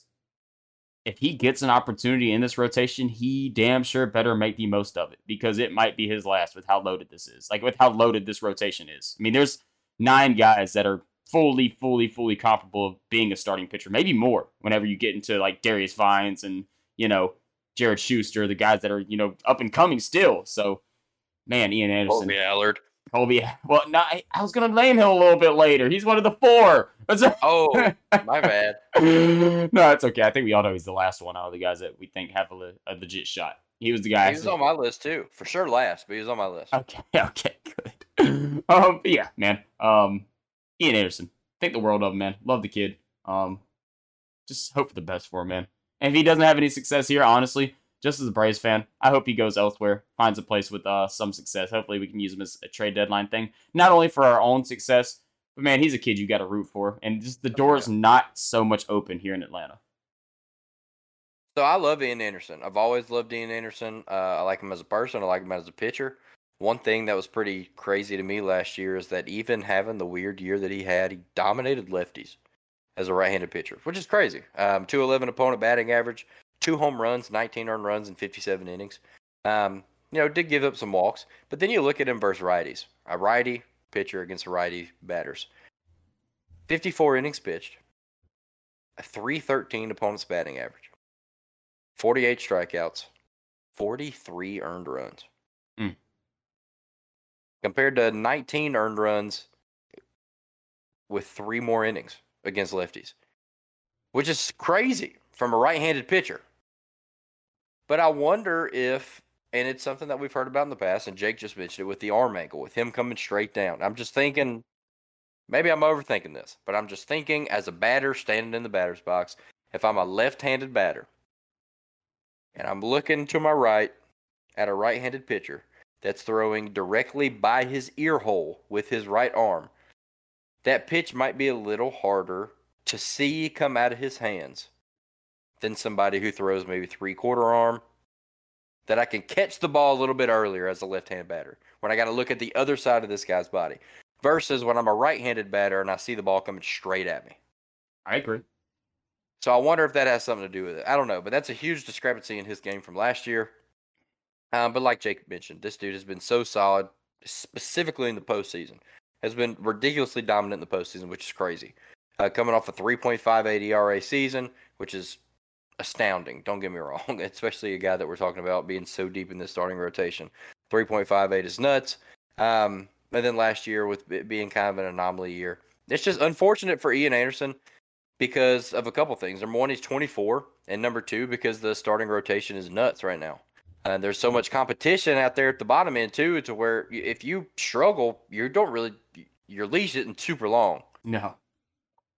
if he gets an opportunity in this rotation, he damn sure better make the most of it because it might be his last with how loaded this is. Like, with how loaded this rotation is. I mean, there's nine guys that are fully, fully, fully comparable of being a starting pitcher, maybe more whenever you get into, like, Darius Vines and, you know, Jared Schuster, the guys that are, you know, up and coming still. So, man, Ian Anderson. Colby Allard. Colby, well, no, I, I was going to name him a little bit later. He's one of the four. Oh, my bad. No, it's okay. I think we all know he's the last one out of the guys that we think have a, a legit shot. He was the guy. He was on my list, too. For sure last, but he was on my list. Okay, okay, good. Um, yeah, man. Um, Ian Anderson. Think the world of him, man. Love the kid. Um, just hope for the best for him, man. And if he doesn't have any success here, honestly, just as a Braves fan, I hope he goes elsewhere, finds a place with uh, some success. Hopefully we can use him as a trade deadline thing, not only for our own success, but, man, he's a kid you got to root for. And just the door is not so much open here in Atlanta. So I love Ian Anderson. I've always loved Ian Anderson. Uh, I like him as a person. I like him as a pitcher. One thing that was pretty crazy to me last year is that even having the weird year that he had, he dominated lefties as a right-handed pitcher, which is crazy. Um, two eleven opponent batting average, two home runs, nineteen earned runs in fifty-seven innings. Um, you know, did give up some walks. But then you look at him versus righties. A righty pitcher against a righty batters. fifty-four innings pitched. A three thirteen opponent's batting average. forty-eight strikeouts. forty-three earned runs. Mm. Compared to nineteen earned runs with three more innings against lefties, which is crazy from a right-handed pitcher. But I wonder if, and it's something that we've heard about in the past, and Jake just mentioned it with the arm angle, with him coming straight down. I'm just thinking, maybe I'm overthinking this, but I'm just thinking as a batter standing in the batter's box, if I'm a left-handed batter and I'm looking to my right at a right-handed pitcher that's throwing directly by his ear hole with his right arm, that pitch might be a little harder to see come out of his hands than somebody who throws maybe three-quarter arm, that I can catch the ball a little bit earlier as a left-hand batter when I got to look at the other side of this guy's body versus when I'm a right-handed batter and I see the ball coming straight at me. I agree. So I wonder if that has something to do with it. I don't know, but that's a huge discrepancy in his game from last year. Um, but like Jake mentioned, this dude has been so solid, specifically in the postseason, has been ridiculously dominant in the postseason, which is crazy. Uh, coming off a three point five eight E R A season, which is astounding. Don't get me wrong, especially a guy that we're talking about being so deep in this starting rotation. three point five eight is nuts. Um, and then last year with it being kind of an anomaly year. It's just unfortunate for Ian Anderson because of a couple things. Number one, he's twenty-four. And number two, because the starting rotation is nuts right now. Uh, there's so much competition out there at the bottom end, too, to where if you struggle, you don't really, your leash isn't super long. No.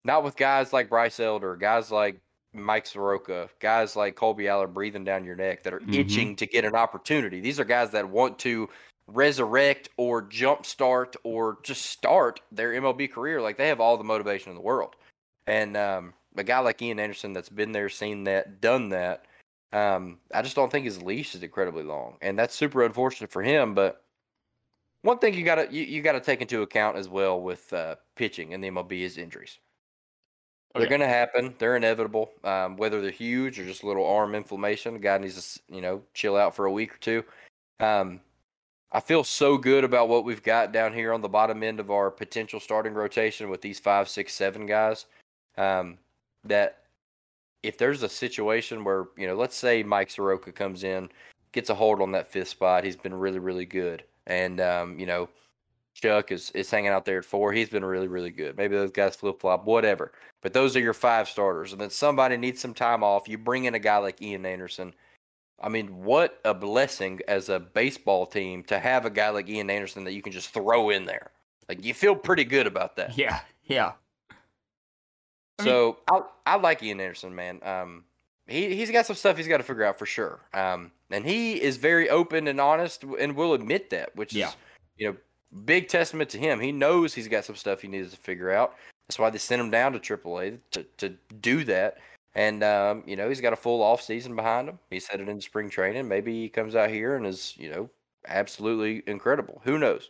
Not with guys like Bryce Elder, guys like Mike Soroka, guys like Colby Allard breathing down your neck that are mm-hmm. itching to get an opportunity. These are guys that want to resurrect or jumpstart or just start their M L B career. Like, they have all the motivation in the world. And um, a guy like Ian Anderson that's been there, seen that, done that, um, I just don't think his leash is incredibly long. And that's super unfortunate for him. But one thing you got to you, you gotta take into account as well with uh, pitching in the M L B is injuries. Okay. They're going to happen. They're inevitable. Um, whether they're huge or just a little arm inflammation, the guy needs to, you know, chill out for a week or two. Um, I feel so good about what we've got down here on the bottom end of our potential starting rotation with these five, six, seven guys. Um, that if there's a situation where, you know, let's say Mike Soroka comes in, gets a hold on that fifth spot. He's been really, really good. And, um, you know, Chuck is, is hanging out there at four. He's been really, really good. Maybe those guys flip-flop, whatever. But those are your five starters. And then somebody needs some time off. You bring in a guy like Ian Anderson. I mean, what a blessing as a baseball team to have a guy like Ian Anderson that you can just throw in there. Like, you feel pretty good about that. Yeah, yeah. So, I mean, I, I like Ian Anderson, man. Um, he, he's got some stuff he's got to figure out for sure. Um, and he is very open and honest and will admit that, which yeah. is, you know, big testament to him. He knows he's got some stuff he needs to figure out. That's why they sent him down to triple A to, to do that. And, um, you know, he's got a full off season behind him. He's headed into spring training. Maybe he comes out here and is, you know, absolutely incredible. Who knows?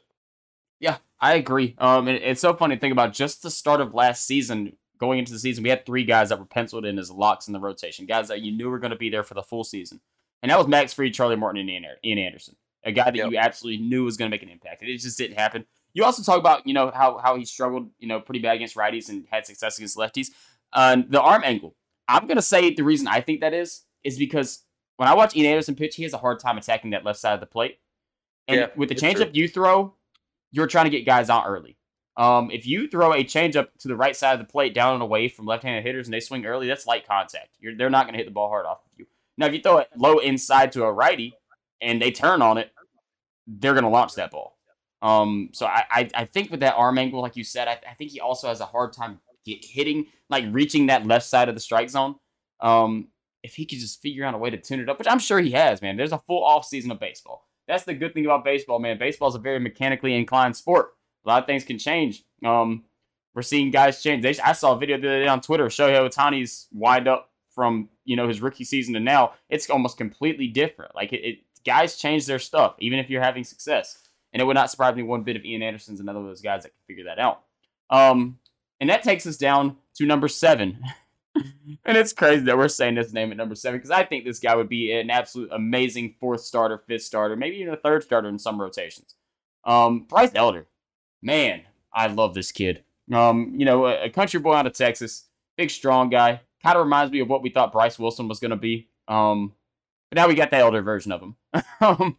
Yeah, I agree. Um, and it's so funny to think about just the start of last season. Going into the season, we had three guys that were penciled in as locks in the rotation, guys that you knew were going to be there for the full season. And that was Max Fried, Charlie Morton, and Ian Anderson. A guy that yep. you absolutely knew was going to make an impact. It just didn't happen. You also talk about, you know, how how he struggled, you know, pretty bad against righties and had success against lefties. Uh, the arm angle. I'm going to say the reason I think that is, is because when I watch Ian Anderson pitch, he has a hard time attacking that left side of the plate. And yeah, with the changeup you throw, you're trying to get guys out early. Um, if you throw a changeup to the right side of the plate down and away from left-handed hitters and they swing early, that's light contact. You're, they're not going to hit the ball hard off of you. Now, if you throw it low inside to a righty, and they turn on it, they're going to launch that ball. Um, so I, I, I think with that arm angle, like you said, I, I think he also has a hard time get, hitting, like reaching that left side of the strike zone. Um, if he could just figure out a way to tune it up, which I'm sure he has, man. There's a full off season of baseball. That's the good thing about baseball, man. Baseball is a very mechanically inclined sport. A lot of things can change. Um, we're seeing guys change. They, I saw a video the other day on Twitter. Shohei Ohtani's wind up from, you know, his rookie season to now. It's almost completely different. Like it. it Guys change their stuff, even if you're having success. And it would not surprise me one bit if Ian Anderson's another of those guys that can figure that out. Um, and that takes us down to number seven. And it's crazy that we're saying this name at number seven, because I think this guy would be an absolute amazing fourth starter, fifth starter, maybe even a third starter in some rotations. Um, Bryce Elder. Man, I love this kid. Um, you know, a, a country boy out of Texas, big, strong guy. Kind of reminds me of what we thought Bryce Wilson was going to be. Um... But now we got the Elder version of him. um,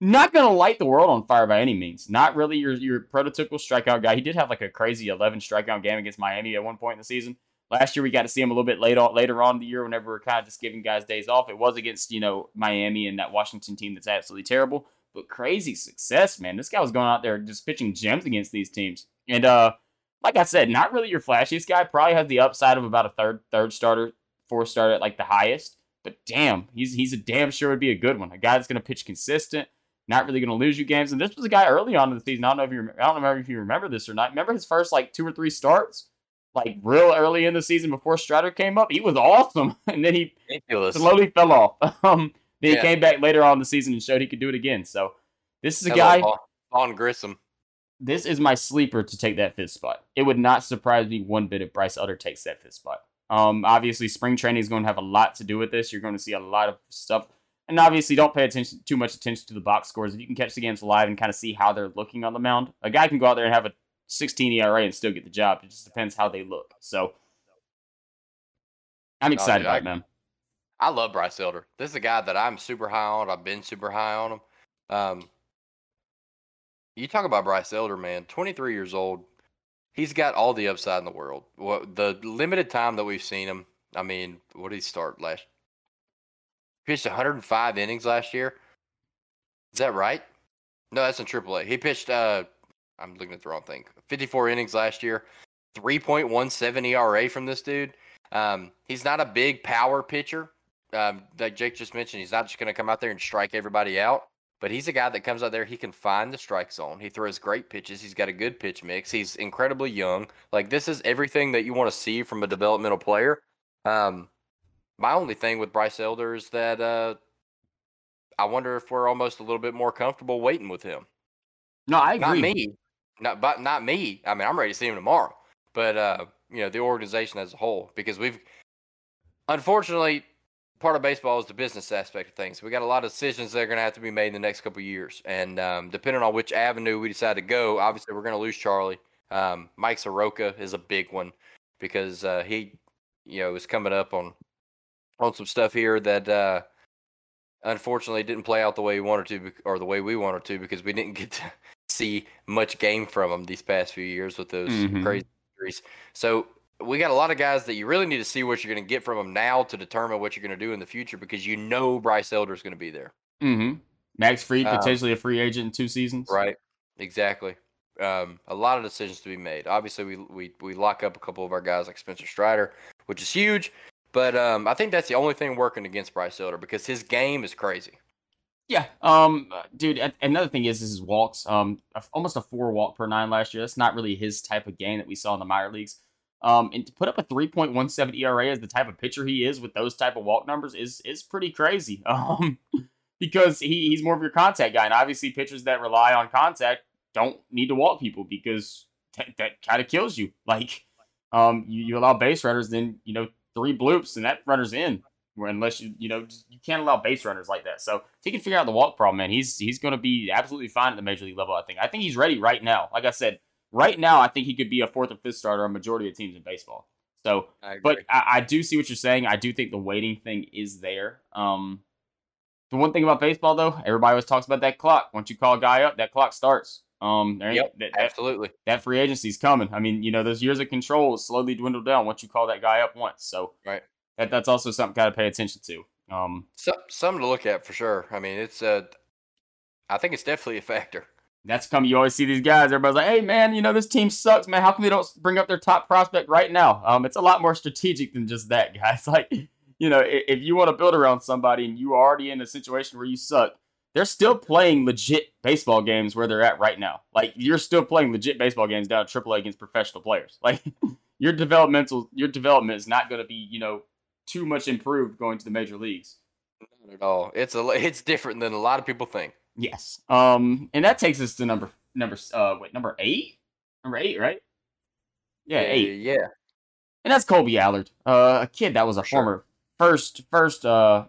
not going to light the world on fire by any means. Not really your your prototypical strikeout guy. He did have like a crazy eleven strikeout game against Miami at one point in the season. Last year we got to see him a little bit late on, later on in the year whenever we're kind of just giving guys days off. It was against, you know, Miami and that Washington team that's absolutely terrible. But crazy success, man. This guy was going out there just pitching gems against these teams. And uh, like I said, not really your flashiest guy. Probably has the upside of about a third, third starter, fourth starter at like the highest. But damn, he's he's a damn sure would be a good one. A guy that's going to pitch consistent, not really going to lose you games. And this was a guy early on in the season. I don't know if you remember, I don't remember if you remember this or not. Remember his first like two or three starts? like real early in the season before Strider came up, he was awesome. And then he Ridiculous. slowly fell off. Um, then yeah. he came back later on in the season and showed he could do it again. So this is a Hello, guy. Vaughn Grissom. This is my sleeper to take that fifth spot. It would not surprise me one bit if Bryce Elder takes that fifth spot. Um, obviously, spring training is going to have a lot to do with this. You're going to see a lot of stuff. And obviously, don't pay attention too much attention to the box scores. If you can catch the games live and kind of see how they're looking on the mound, a guy can go out there and have a sixteen E R A and still get the job. It just depends how they look. So, I'm excited no, dude, about I, them. I love Bryce Elder. This is a guy that I'm super high on. I've been super high on him. Um, you talk about Bryce Elder, man. twenty-three years old. He's got all the upside in the world. Well, the limited time that we've seen him, I mean, what did he start last? He pitched one hundred five innings last year. Is that right? No, that's in Triple A. He pitched, uh, I'm looking at the wrong thing, fifty-four innings last year, three point one seven E R A from this dude. Um, he's not a big power pitcher. Um, like Jake just mentioned, he's not just going to come out there and strike everybody out. But he's a guy that comes out there, he can find the strike zone. He throws great pitches. He's got a good pitch mix. He's incredibly young. Like, this is everything that you want to see from a developmental player. Um, my only thing with Bryce Elder is that uh, I wonder if we're almost a little bit more comfortable waiting with him. No, I agree. Not me. Not, but not me. I mean, I'm ready to see him tomorrow. But, uh, you know, the organization as a whole. Because we've, unfortunately... part of baseball is the business aspect of things. We got a lot of decisions that are going to have to be made in the next couple of years. And um, depending on which avenue we decide to go, obviously we're going to lose Charlie. Um, Mike Soroka is a big one because uh, he, you know, is coming up on on some stuff here that uh, unfortunately didn't play out the way he wanted to or the way we wanted to because we didn't get to see much game from him these past few years with those mm-hmm. crazy injuries. So, we got a lot of guys that you really need to see what you're going to get from them now to determine what you're going to do in the future because you know Bryce Elder is going to be there. Mm-hmm. Max Fried, potentially um, a free agent in two seasons. Right, exactly. Um, a lot of decisions to be made. Obviously, we, we we lock up a couple of our guys like Spencer Strider, which is huge. But um, I think that's the only thing working against Bryce Elder because his game is crazy. Yeah, um, dude, another thing is, is his walks. Um, almost a four walk per nine last year. That's not really his type of game that we saw in the minor leagues. Um, and to put up a three point one seven E R A as the type of pitcher he is with those type of walk numbers is is pretty crazy. Um, because he, he's more of your contact guy, and obviously pitchers that rely on contact don't need to walk people because that, that kind of kills you. Like, um, you, you allow base runners, then you know three bloops, and that runner's in. Unless you you know you can't allow base runners like that. So if he can figure out the walk problem, man, he's he's going to be absolutely fine at the major league level. I think I think he's ready right now. Like I said. Right now, I think he could be a fourth or fifth starter on a majority of teams in baseball. So, I but I, I do see what you're saying. I do think the waiting thing is there. Um, the one thing about baseball, though, everybody always talks about that clock. Once you call a guy up, that clock starts. Um, there yep, that, that, absolutely. That free agency's coming. I mean, you know, those years of control will slowly dwindle down once you call that guy up once. So right. that that's also something got to pay attention to. Um, so, something to look at for sure. I mean, it's uh, I think it's definitely a factor. That's come. You always see these guys. Everybody's like, "Hey, man, you know this team sucks, man. How come they don't bring up their top prospect right now?" Um, it's a lot more strategic than just that, guys. Like, you know, if, if you want to build around somebody and you are already in a situation where you suck, they're still playing legit baseball games where they're at right now. Like, you're still playing legit baseball games down at Triple A against professional players. Like, your developmental, your development is not going to be, you know, too much improved going to the major leagues. Not at all. It's a, it's different than a lot of people think. Yes. Um, and that takes us to number number uh wait, number eight? Number eight, right? Yeah, yeah eight. Yeah. And that's Colby Allard. Uh a kid that was a sure. former first first uh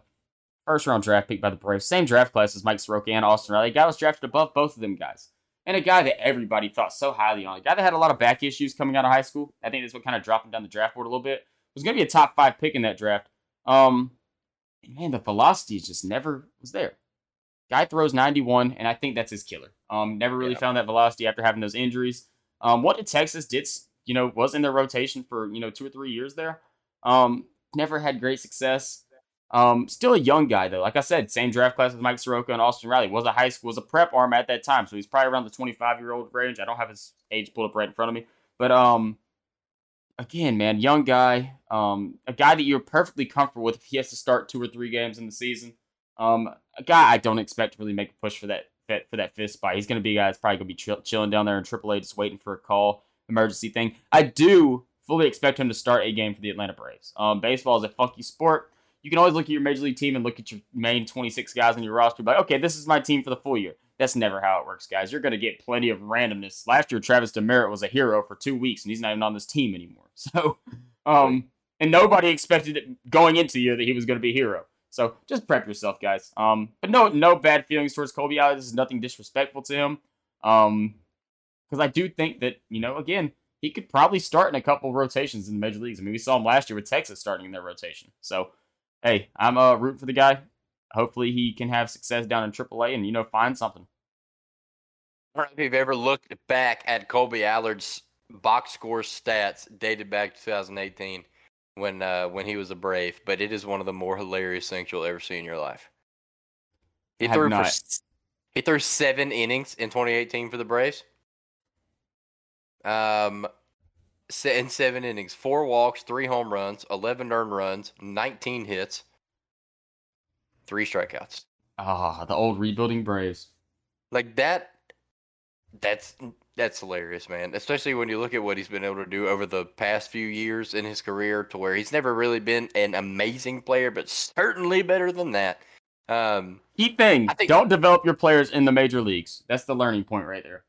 first round draft pick by the Braves. Same draft class as Mike Soroka and Austin Riley. A guy was drafted above both of them guys. And a guy that everybody thought so highly on. A guy that had a lot of back issues coming out of high school. I think that's what kind of dropped him down the draft board a little bit. Was gonna be a top five pick in that draft. Um man, the velocity just never was there. Guy throws ninety-one, and I think that's his killer. Um, never really yeah. found that velocity after having those injuries. Um, what did Texas did, you know, was in their rotation for, you know, two or three years there. Um, never had great success. Um, still a young guy, though. Like I said, same draft class with Mike Soroka and Austin Riley. Was a high school, was a prep arm at that time, so he's probably around the twenty-five-year-old range. I don't have his age pulled up right in front of me. But, um, again, man, young guy. Um, a guy that you're perfectly comfortable with if he has to start two or three games in the season. Um, a guy I don't expect to really make a push for that for that fifth spot. He's going to be a guy that's probably going to be chill, chilling down there in Triple A, just waiting for a call, emergency thing. I do fully expect him to start a game for the Atlanta Braves. Um, baseball is a funky sport. You can always look at your major league team and look at your main twenty-six guys on your roster, like, okay, this is my team for the full year. That's never how it works, guys. You're going to get plenty of randomness. Last year, Travis Demerit was a hero for two weeks, and he's not even on this team anymore. So, um, and nobody expected it going into the year that he was going to be a hero. So just prep yourself, guys. Um, but no, no bad feelings towards Colby Allard. This is nothing disrespectful to him. Um, because I do think that, you know, again, he could probably start in a couple rotations in the major leagues. I mean, we saw him last year with Texas starting in their rotation. So, hey, I'm uh, rooting for the guy. Hopefully he can have success down in triple A and, you know, find something. I don't know if you've ever looked back at Colby Allard's box score stats dated back to two thousand eighteen when uh, when he was a Brave, but it is one of the more hilarious things you'll ever see in your life. He I threw for, he threw seven innings in twenty eighteen for the Braves. Um, in seven innings, four walks, three home runs, eleven earned runs, nineteen hits. Three strikeouts. Ah, oh, the old rebuilding Braves. Like that, that's that's hilarious, man. Especially when you look at what he's been able to do over the past few years in his career, to where he's never really been an amazing player, but certainly better than that. Um, Key thing, think, don't develop your players in the major leagues. That's the learning point right there.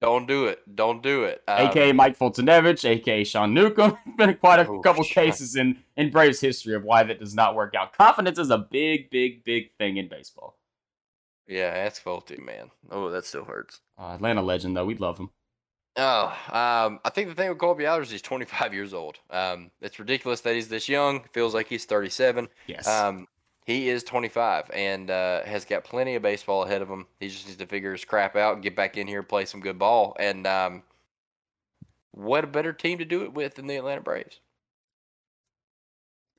Don't do it. Don't do it. Um, A K A Mike Fultonevich, A K A Sean Newcomb. There's been quite a oh, couple shit. cases in, in Braves history of why that does not work out. Confidence is a big, big, big thing in baseball. Yeah, that's faulty, man. Oh, that still hurts. Uh, Atlanta legend, though. We love him. Oh, um, I think the thing with Colby Allard is he's twenty-five years old. Um, it's ridiculous that he's this young. Feels like he's thirty-seven. Yes. Um, he is twenty-five and uh, has got plenty of baseball ahead of him. He just needs to figure his crap out, get back in here, play some good ball. And um, what a better team to do it with than the Atlanta Braves.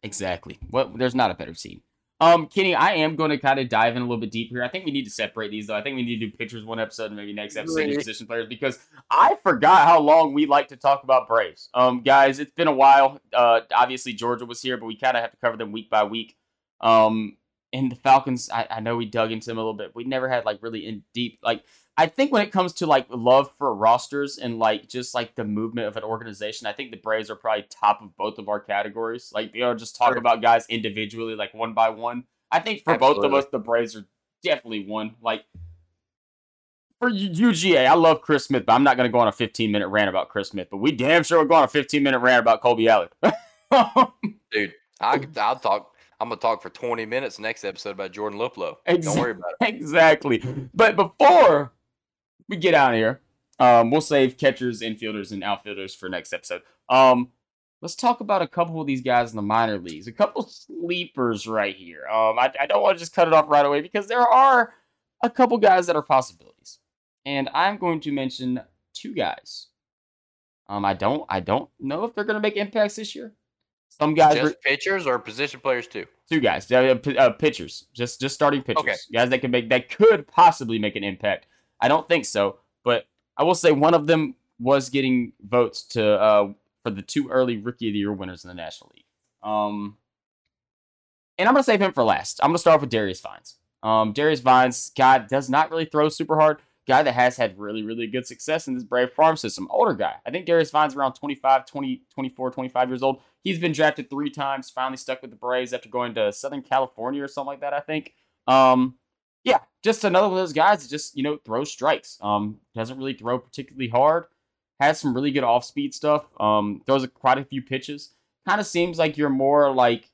Exactly. Well, there's not a better team. Um, Kenny, I am going to kind of dive in a little bit deeper here. I think we need to separate these, though. I think we need to do pitchers one episode and maybe next episode really? position players, because I forgot how long we like to talk about Braves. Um, guys, it's been a while. Uh, obviously, Georgia was here, but we kind of have to cover them week by week. Um, and the Falcons, I, I know we dug into them a little bit. We never had, like, really in deep, like, I think when it comes to, like, love for rosters and, like, just, like, the movement of an organization, I think the Braves are probably top of both of our categories. Like, you know, just talk sure. about guys individually, like, one by one. I think for Absolutely. both of us, the Braves are definitely one. Like, for U G A, I love Chris Smith, but I'm not going to go on a fifteen-minute rant about Chris Smith. But we damn sure will go on a fifteen-minute rant about Colby Allard. Dude, I, I'll talk. I'm going to talk for twenty minutes next episode about Jordan Luplow. Exactly. Don't worry about it. Exactly. But before we get out of here, um, we'll save catchers, infielders, and outfielders for next episode. Um, let's talk about a couple of these guys in the minor leagues. A couple sleepers right here. Um, I, I don't want to just cut it off right away because there are a couple guys that are possibilities. And I'm going to mention two guys. Um, I don't, I don't know if they're going to make impacts this year. Some guys just re- pitchers or position players too. Two guys, uh, p- uh, pitchers, just just starting pitchers, okay. guys that can make that could possibly make an impact. I don't think so, but I will say one of them was getting votes to uh, for the two early Rookie of the Year winners in the National League. Um, and I'm gonna save him for last. I'm gonna start off with Darius Vines. Um, Darius Vines, guy does not really throw super hard. Guy that has had really, really good success in this Brave farm system. Older guy. I think Darius Vines around twenty-five, twenty, twenty-four, twenty-five years old. He's been drafted three times, finally stuck with the Braves after going to Southern California or something like that, I think. Um, yeah, just another one of those guys that just, you know, throws strikes. Um, doesn't really throw particularly hard. Has some really good off-speed stuff. Um, throws a, quite a few pitches. Kind of seems like you're more like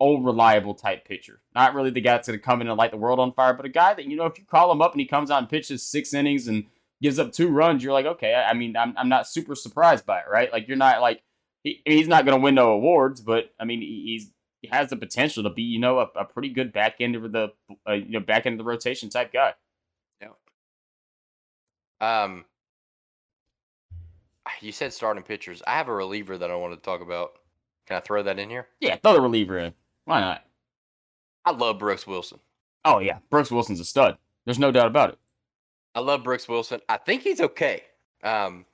old reliable type pitcher. Not really the guy that's going to come in and light the world on fire, but a guy that, you know, if you call him up and he comes out and pitches six innings and gives up two runs, you're like, okay, I, I mean, I'm I'm not super surprised by it, right? Like, you're not like, he, he's not going to win no awards, but, I mean, he, he's, he has the potential to be, you know, a, a pretty good back end of the, uh, you know, back end of the rotation type guy. Yeah. Um, you said starting pitchers. I have a reliever that I wanted to talk about. Can I throw that in here? Yeah, throw the reliever in. Why not? I love Brooks Wilson. Oh, yeah. Brooks Wilson's a stud. There's no doubt about it. I love Brooks Wilson. I think he's okay. Um,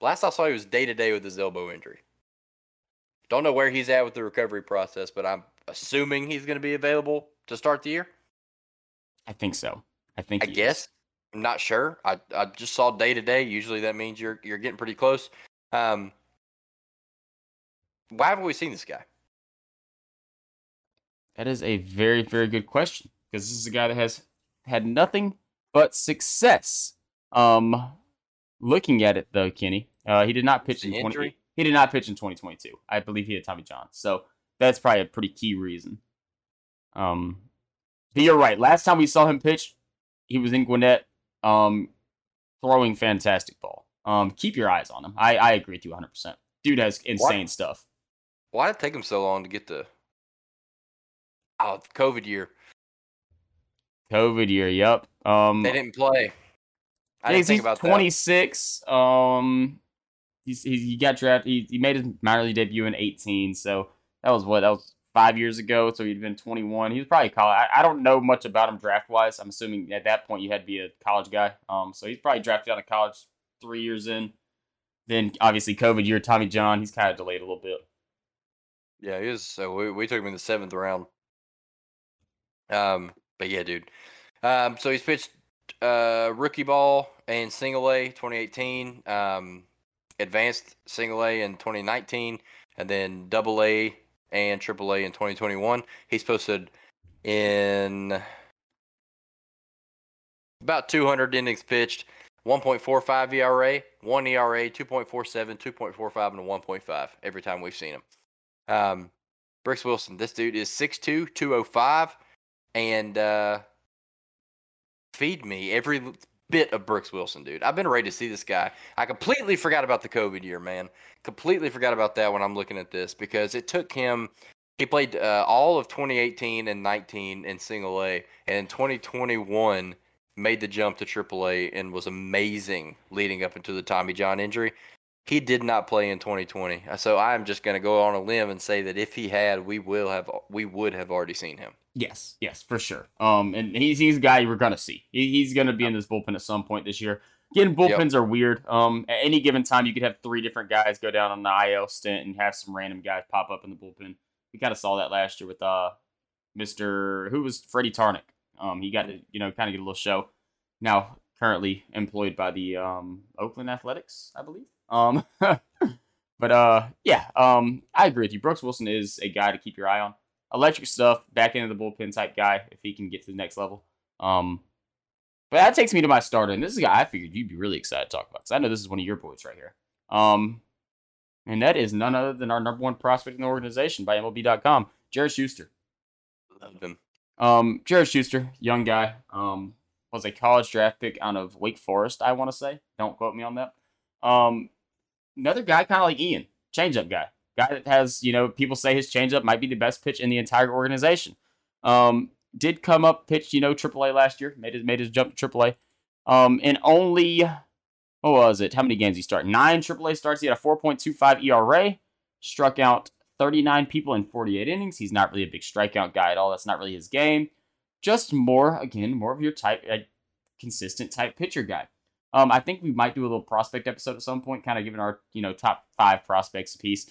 last I saw, he was day-to-day with his elbow injury. Don't know where he's at with the recovery process, but I'm assuming he's going to be available to start the year. I think so. I think I guess. Is. I'm not sure. I, I just saw day-to-day. Usually that means you're you're getting pretty close. Um Why haven't we seen this guy? That is a very, very good question, because this is a guy that has had nothing but success. Um, looking at it though, Kenny, uh, he did not pitch in twenty. He did not pitch in twenty twenty-two. I believe he had Tommy John, so that's probably a pretty key reason. Um, but you're right. Last time we saw him pitch, he was in Gwinnett, um, throwing fantastic ball. Um, keep your eyes on him. I, I agree with you one hundred percent. Dude has insane what? stuff. Why did it take him so long to get the? Oh, COVID year. COVID year. Yep. Um, they didn't play. I didn't think about that. He's twenty-six. Um, he's, he's he got drafted. He, he made his minor league debut in eighteen. So that was what that was five years ago. So he'd been twenty-one. He was probably college. I, I don't know much about him draft wise. I'm assuming at that point you had to be a college guy. Um, so he's probably drafted out of college three years in. Then obviously COVID year, Tommy John. He's kind of delayed a little bit. Yeah, he was. So we we took him in the seventh round. Um, but yeah, dude. Um, so he's pitched uh, rookie ball and single A twenty eighteen, um, advanced single A in twenty nineteen, and then double A and triple A in twenty twenty-one. He's posted in about two hundred innings pitched, one point four five E R A, one E R A, two point four seven, two point four five, and a one point five every time we've seen him. Um, Brooks Wilson, this dude is six two, two oh five. And uh, feed me every bit of Brooks Wilson, dude. I've been ready to see this guy. I completely forgot about the COVID year, man. Completely forgot about that when I'm looking at this, because it took him. He played uh, all of twenty eighteen and nineteen in single A, and in twenty twenty-one made the jump to triple A and was amazing leading up into the Tommy John injury. He did not play in twenty twenty, so I'm just going to go on a limb and say that if he had, we will have, we would have already seen him. Yes, yes, for sure. Um, and he's he's a guy we're going to see. He, he's going to be in this bullpen at some point this year. Again, bullpens yep. are weird. Um, at any given time, you could have three different guys go down on the I L stint and have some random guy pop up in the bullpen. We kind of saw that last year with uh, Mister who was Freddie Tarnick. Um, he got to you know kind of get a little show. Now currently employed by the um Oakland Athletics, I believe. Um, but uh, yeah. Um, I agree with you. Brooks Wilson is a guy to keep your eye on. Electric stuff, back into the bullpen type guy if he can get to the next level. Um, but that takes me to my starter, and this is a guy I figured you'd be really excited to talk about, because I know this is one of your boys right here. Um, and that is none other than our number one prospect in the organization by M L B dot com, Juju Smith-Schuster. Love him. Um, Juju Smith-Schuster, young guy, um, was a college draft pick out of Wake Forest, I want to say. Don't quote me on that. Um, another guy kind of like Ian, change-up guy. Guy that has, you know, people say his changeup might be the best pitch in the entire organization. Um, did come up, pitched, you know, triple A last year. Made his, made his jump to triple A. Um, and only, what was it? How many games did he start? Nine triple A starts. He had a four point two five E R A. Struck out thirty-nine people in forty-eight innings. He's not really a big strikeout guy at all. That's not really his game. Just more, again, more of your type, uh, consistent type pitcher guy. Um, I think we might do a little prospect episode at some point, kind of giving our, you know, top five prospects a piece.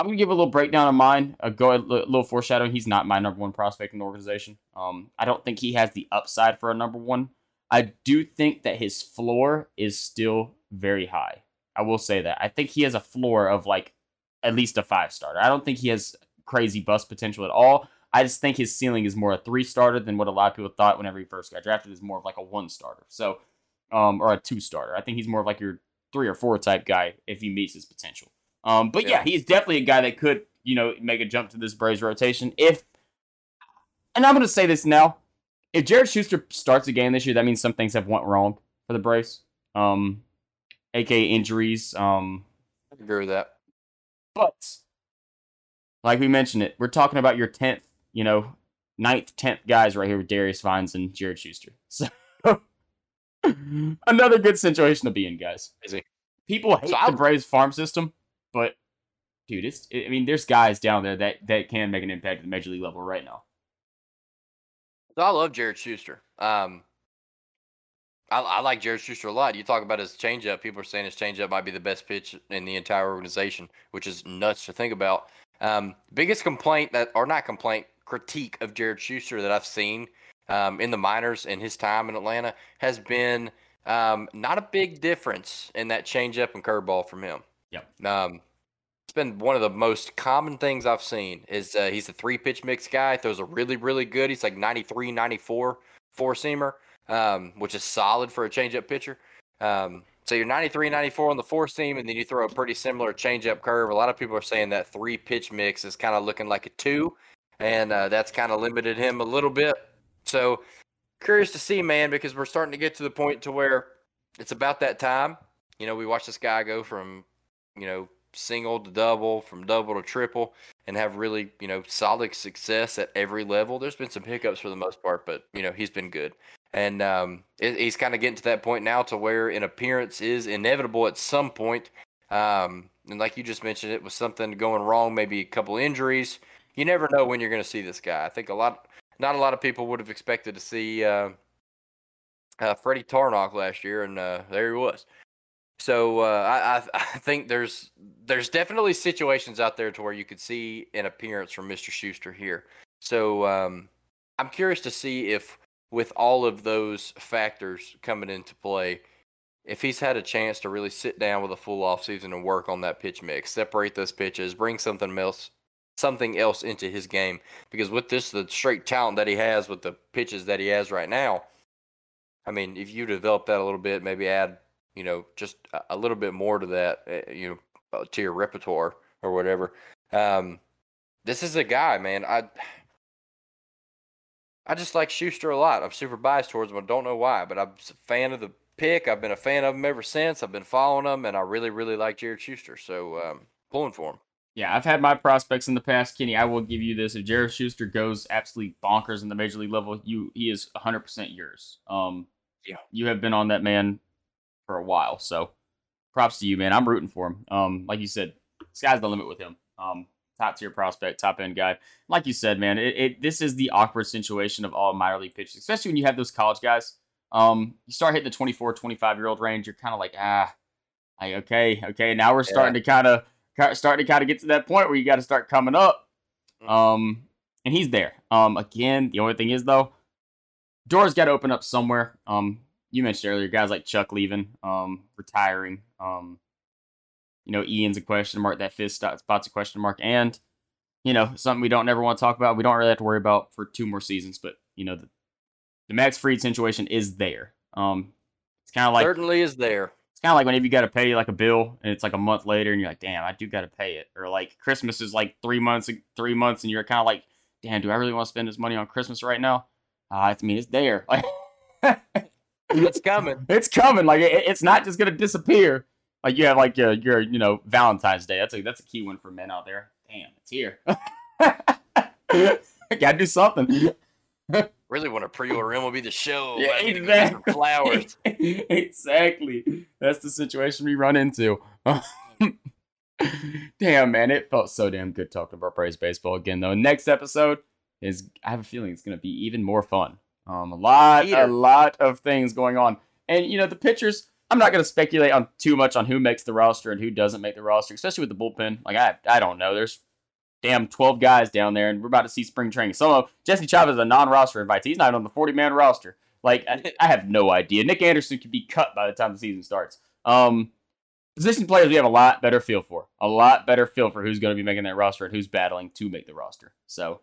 I'm going to give a little breakdown of mine, a, go, a little foreshadowing. He's not my number one prospect in the organization. Um, I don't think he has the upside for a number one. I do think that his floor is still very high. I will say that. I think he has a floor of like at least a five starter. I don't think he has crazy bust potential at all. I just think his ceiling is more a three starter than what a lot of people thought whenever he first got drafted. Is more of like a one starter, so um, or a two starter. I think he's more of like your three or four type guy if he meets his potential. Um, but yeah. yeah, he's definitely a guy that could, you know, make a jump to this Braves rotation. If, and I'm going to say this now, if Juju Smith-Schuster starts a game this year, that means some things have went wrong for the Braves, um, aka injuries. Um, I agree with that. But like we mentioned, it we're talking about your tenth, you know, ninth, tenth guys right here with Darius Vines and Juju Smith-Schuster. So another good situation to be in, guys. People hate so the Braves farm system. But, dude, it's, I mean, there's guys down there that, that can make an impact at the Major League level right now. So I love Juju Smith-Schuster. Um, I, I like Juju Smith-Schuster a lot. You talk about his changeup. People are saying his changeup might be the best pitch in the entire organization, which is nuts to think about. Um, biggest complaint, that or not complaint, critique of Juju Smith-Schuster that I've seen um, in the minors in his time in Atlanta has been um, not a big difference in that changeup and curveball from him. Yep. Um, It's been one of the most common things I've seen is uh, he's a three-pitch mix guy. Throws a really, really good. He's like ninety-three, ninety-four four-seamer, um, which is solid for a change-up pitcher. Um, so you're ninety-three, ninety-four on the four-seam, and then you throw a pretty similar change-up curve. A lot of people are saying that three-pitch mix is kind of looking like a two, and uh, that's kind of limited him a little bit. So curious to see, man, because we're starting to get to the point to where it's about that time. You know, we watch this guy go from, you know, single to double, from double to triple, and have really, you know, solid success at every level. There's been some hiccups for the most part, but, you know, he's been good. And um, it, he's kind of getting to that point now to where an appearance is inevitable at some point. Um, and like you just mentioned, it was something going wrong, maybe a couple injuries. You never know when you're going to see this guy. I think a lot, not a lot of people would have expected to see uh, uh, Freddie Tarnock last year, and uh, there he was. So uh, I, I think there's there's definitely situations out there to where you could see an appearance from Mister Schuster here. So um, I'm curious to see if, with all of those factors coming into play, if he's had a chance to really sit down with a full offseason and work on that pitch mix, separate those pitches, bring something else, something else into his game. Because with this, the straight talent that he has with the pitches that he has right now, I mean, if you develop that a little bit, maybe add, you know, just a little bit more to that, you know, to your repertoire or whatever. Um, this is a guy, man. I I just like Schuster a lot. I'm super biased towards him. I don't know why, but I'm a fan of the pick. I've been a fan of him ever since. I've been following him, and I really, really like Jared Schuster. So, um, pulling for him. Yeah, I've had my prospects in the past, Kenny. I will give you this. If Jared Schuster goes absolutely bonkers in the major league level, you he is one hundred percent yours. Um, yeah, you have been on that man for a while, so props to you, man. I'm rooting for him. Um, like you said, sky's the limit with him. Um, top tier prospect, top end guy. Like you said, man, it, it this is the awkward situation of all minor league pitchers, especially when you have those college guys. Um, you start hitting the twenty-four, twenty-five year old range, you're kind of like, ah, like, okay, okay. Now we're starting yeah. to kind of starting to kind of get to that point where you got to start coming up. Mm-hmm. Um, and he's there. Um, again, the only thing is though, doors got to open up somewhere. Um. You mentioned earlier guys like Chuck leaving, um, retiring. Um, you know, Ian's a question mark. That fifth spot's a question mark. And, you know, something we don't ever want to talk about. We don't really have to worry about for two more seasons. But, you know, the, the Max Fried situation is there. Um, it's kind of like... certainly is there. It's kind of like whenever you got to pay, like, a bill, and it's like a month later, and you're like, damn, I do got to pay it. Or, like, Christmas is, like, three months, three months, and you're kind of like, damn, do I really want to spend this money on Christmas right now? Uh, I mean, it's there. Like... it's coming. It's coming. Like it, it's not just gonna disappear. Like you have like your, your you know Valentine's Day. That's a that's a key one for men out there. Damn, it's here. I gotta do something. Really want to pre-order M L B The Show. Yeah, exactly. Flowers. Exactly. That's the situation we run into. Damn, man, it felt so damn good talking about Braves baseball again. Though next episode is, I have a feeling it's gonna be even more fun. Um, a lot, Eater. a lot of things going on. And, you know, the pitchers, I'm not going to speculate on too much on who makes the roster and who doesn't make the roster, especially with the bullpen. Like, I I don't know. There's damn twelve guys down there, and we're about to see spring training. Some of Jesse Chavez is a non-roster invite. He's not on the forty-man roster. Like, I, I have no idea. Nick Anderson could be cut by the time the season starts. Um, position players, we have a lot better feel for. A lot better feel for who's going to be making that roster and who's battling to make the roster. So...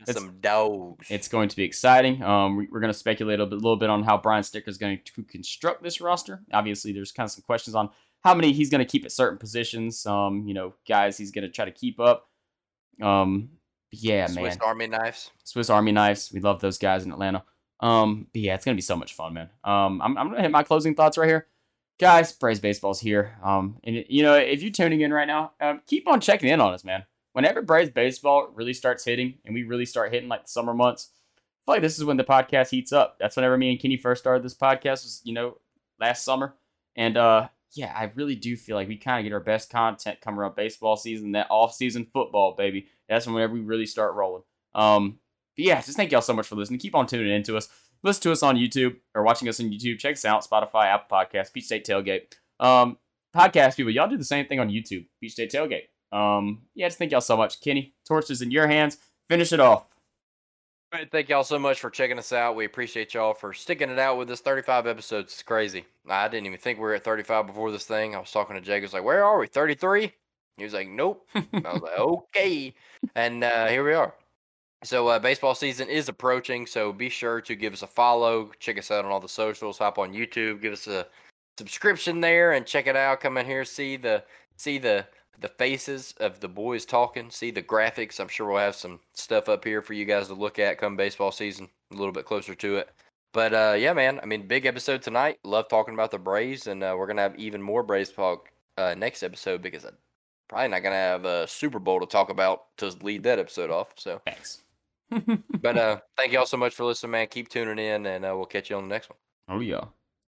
It's, some dogs. It's going to be exciting. Um, we, we're going to speculate a bit, little bit on how Brian Sticker is going to construct this roster. Obviously, there's kind of some questions on how many he's going to keep at certain positions. Um, you know, guys he's going to try to keep up. Um, yeah, Swiss man. Swiss Army knives. Swiss Army knives. We love those guys in Atlanta. Um, but yeah, it's going to be so much fun, man. Um, I'm, I'm going to hit my closing thoughts right here. Guys, Braves baseball's here. Um, and you know, if you're tuning in right now, um, keep on checking in on us, man. Whenever Braves baseball really starts hitting, and we really start hitting like the summer months, I feel like this is when the podcast heats up. That's whenever me and Kenny first started this podcast, was, you know, last summer. And uh, yeah, I really do feel like we kind of get our best content coming up baseball season, that off-season football, baby. That's whenever we really start rolling. Um, but yeah, just thank y'all so much for listening. Keep on tuning in to us. Listen to us on YouTube, or watching us on YouTube. Check us out, Spotify, Apple Podcasts, Peach State Tailgate. Um, podcast people, y'all do the same thing on YouTube, Peach State Tailgate. Um, yeah, just thank y'all so much. Kenny, torch is in your hands. Finish it off. All right, thank y'all so much for checking us out. We appreciate y'all for sticking it out with us. thirty-five episodes is crazy. I didn't even think we were at thirty-five before this thing. I was talking to Jake. I was like, where are we? thirty-three? He was like, nope. I was like, okay. And uh, here we are. So uh, baseball season is approaching, so be sure to give us a follow. Check us out on all the socials. Hop on YouTube. Give us a subscription there and check it out. Come in here. See the see the, the faces of the boys talking. See the graphics. I'm sure we'll have some stuff up here for you guys to look at come baseball season, a little bit closer to it. But, uh, yeah, man, I mean, big episode tonight. Love talking about the Braves, and uh, we're going to have even more Braves talk uh, next episode because I'm probably not going to have a Super Bowl to talk about to lead that episode off. So thanks. But uh, thank you all so much for listening, man. Keep tuning in, and uh, we'll catch you on the next one. Oh, yeah.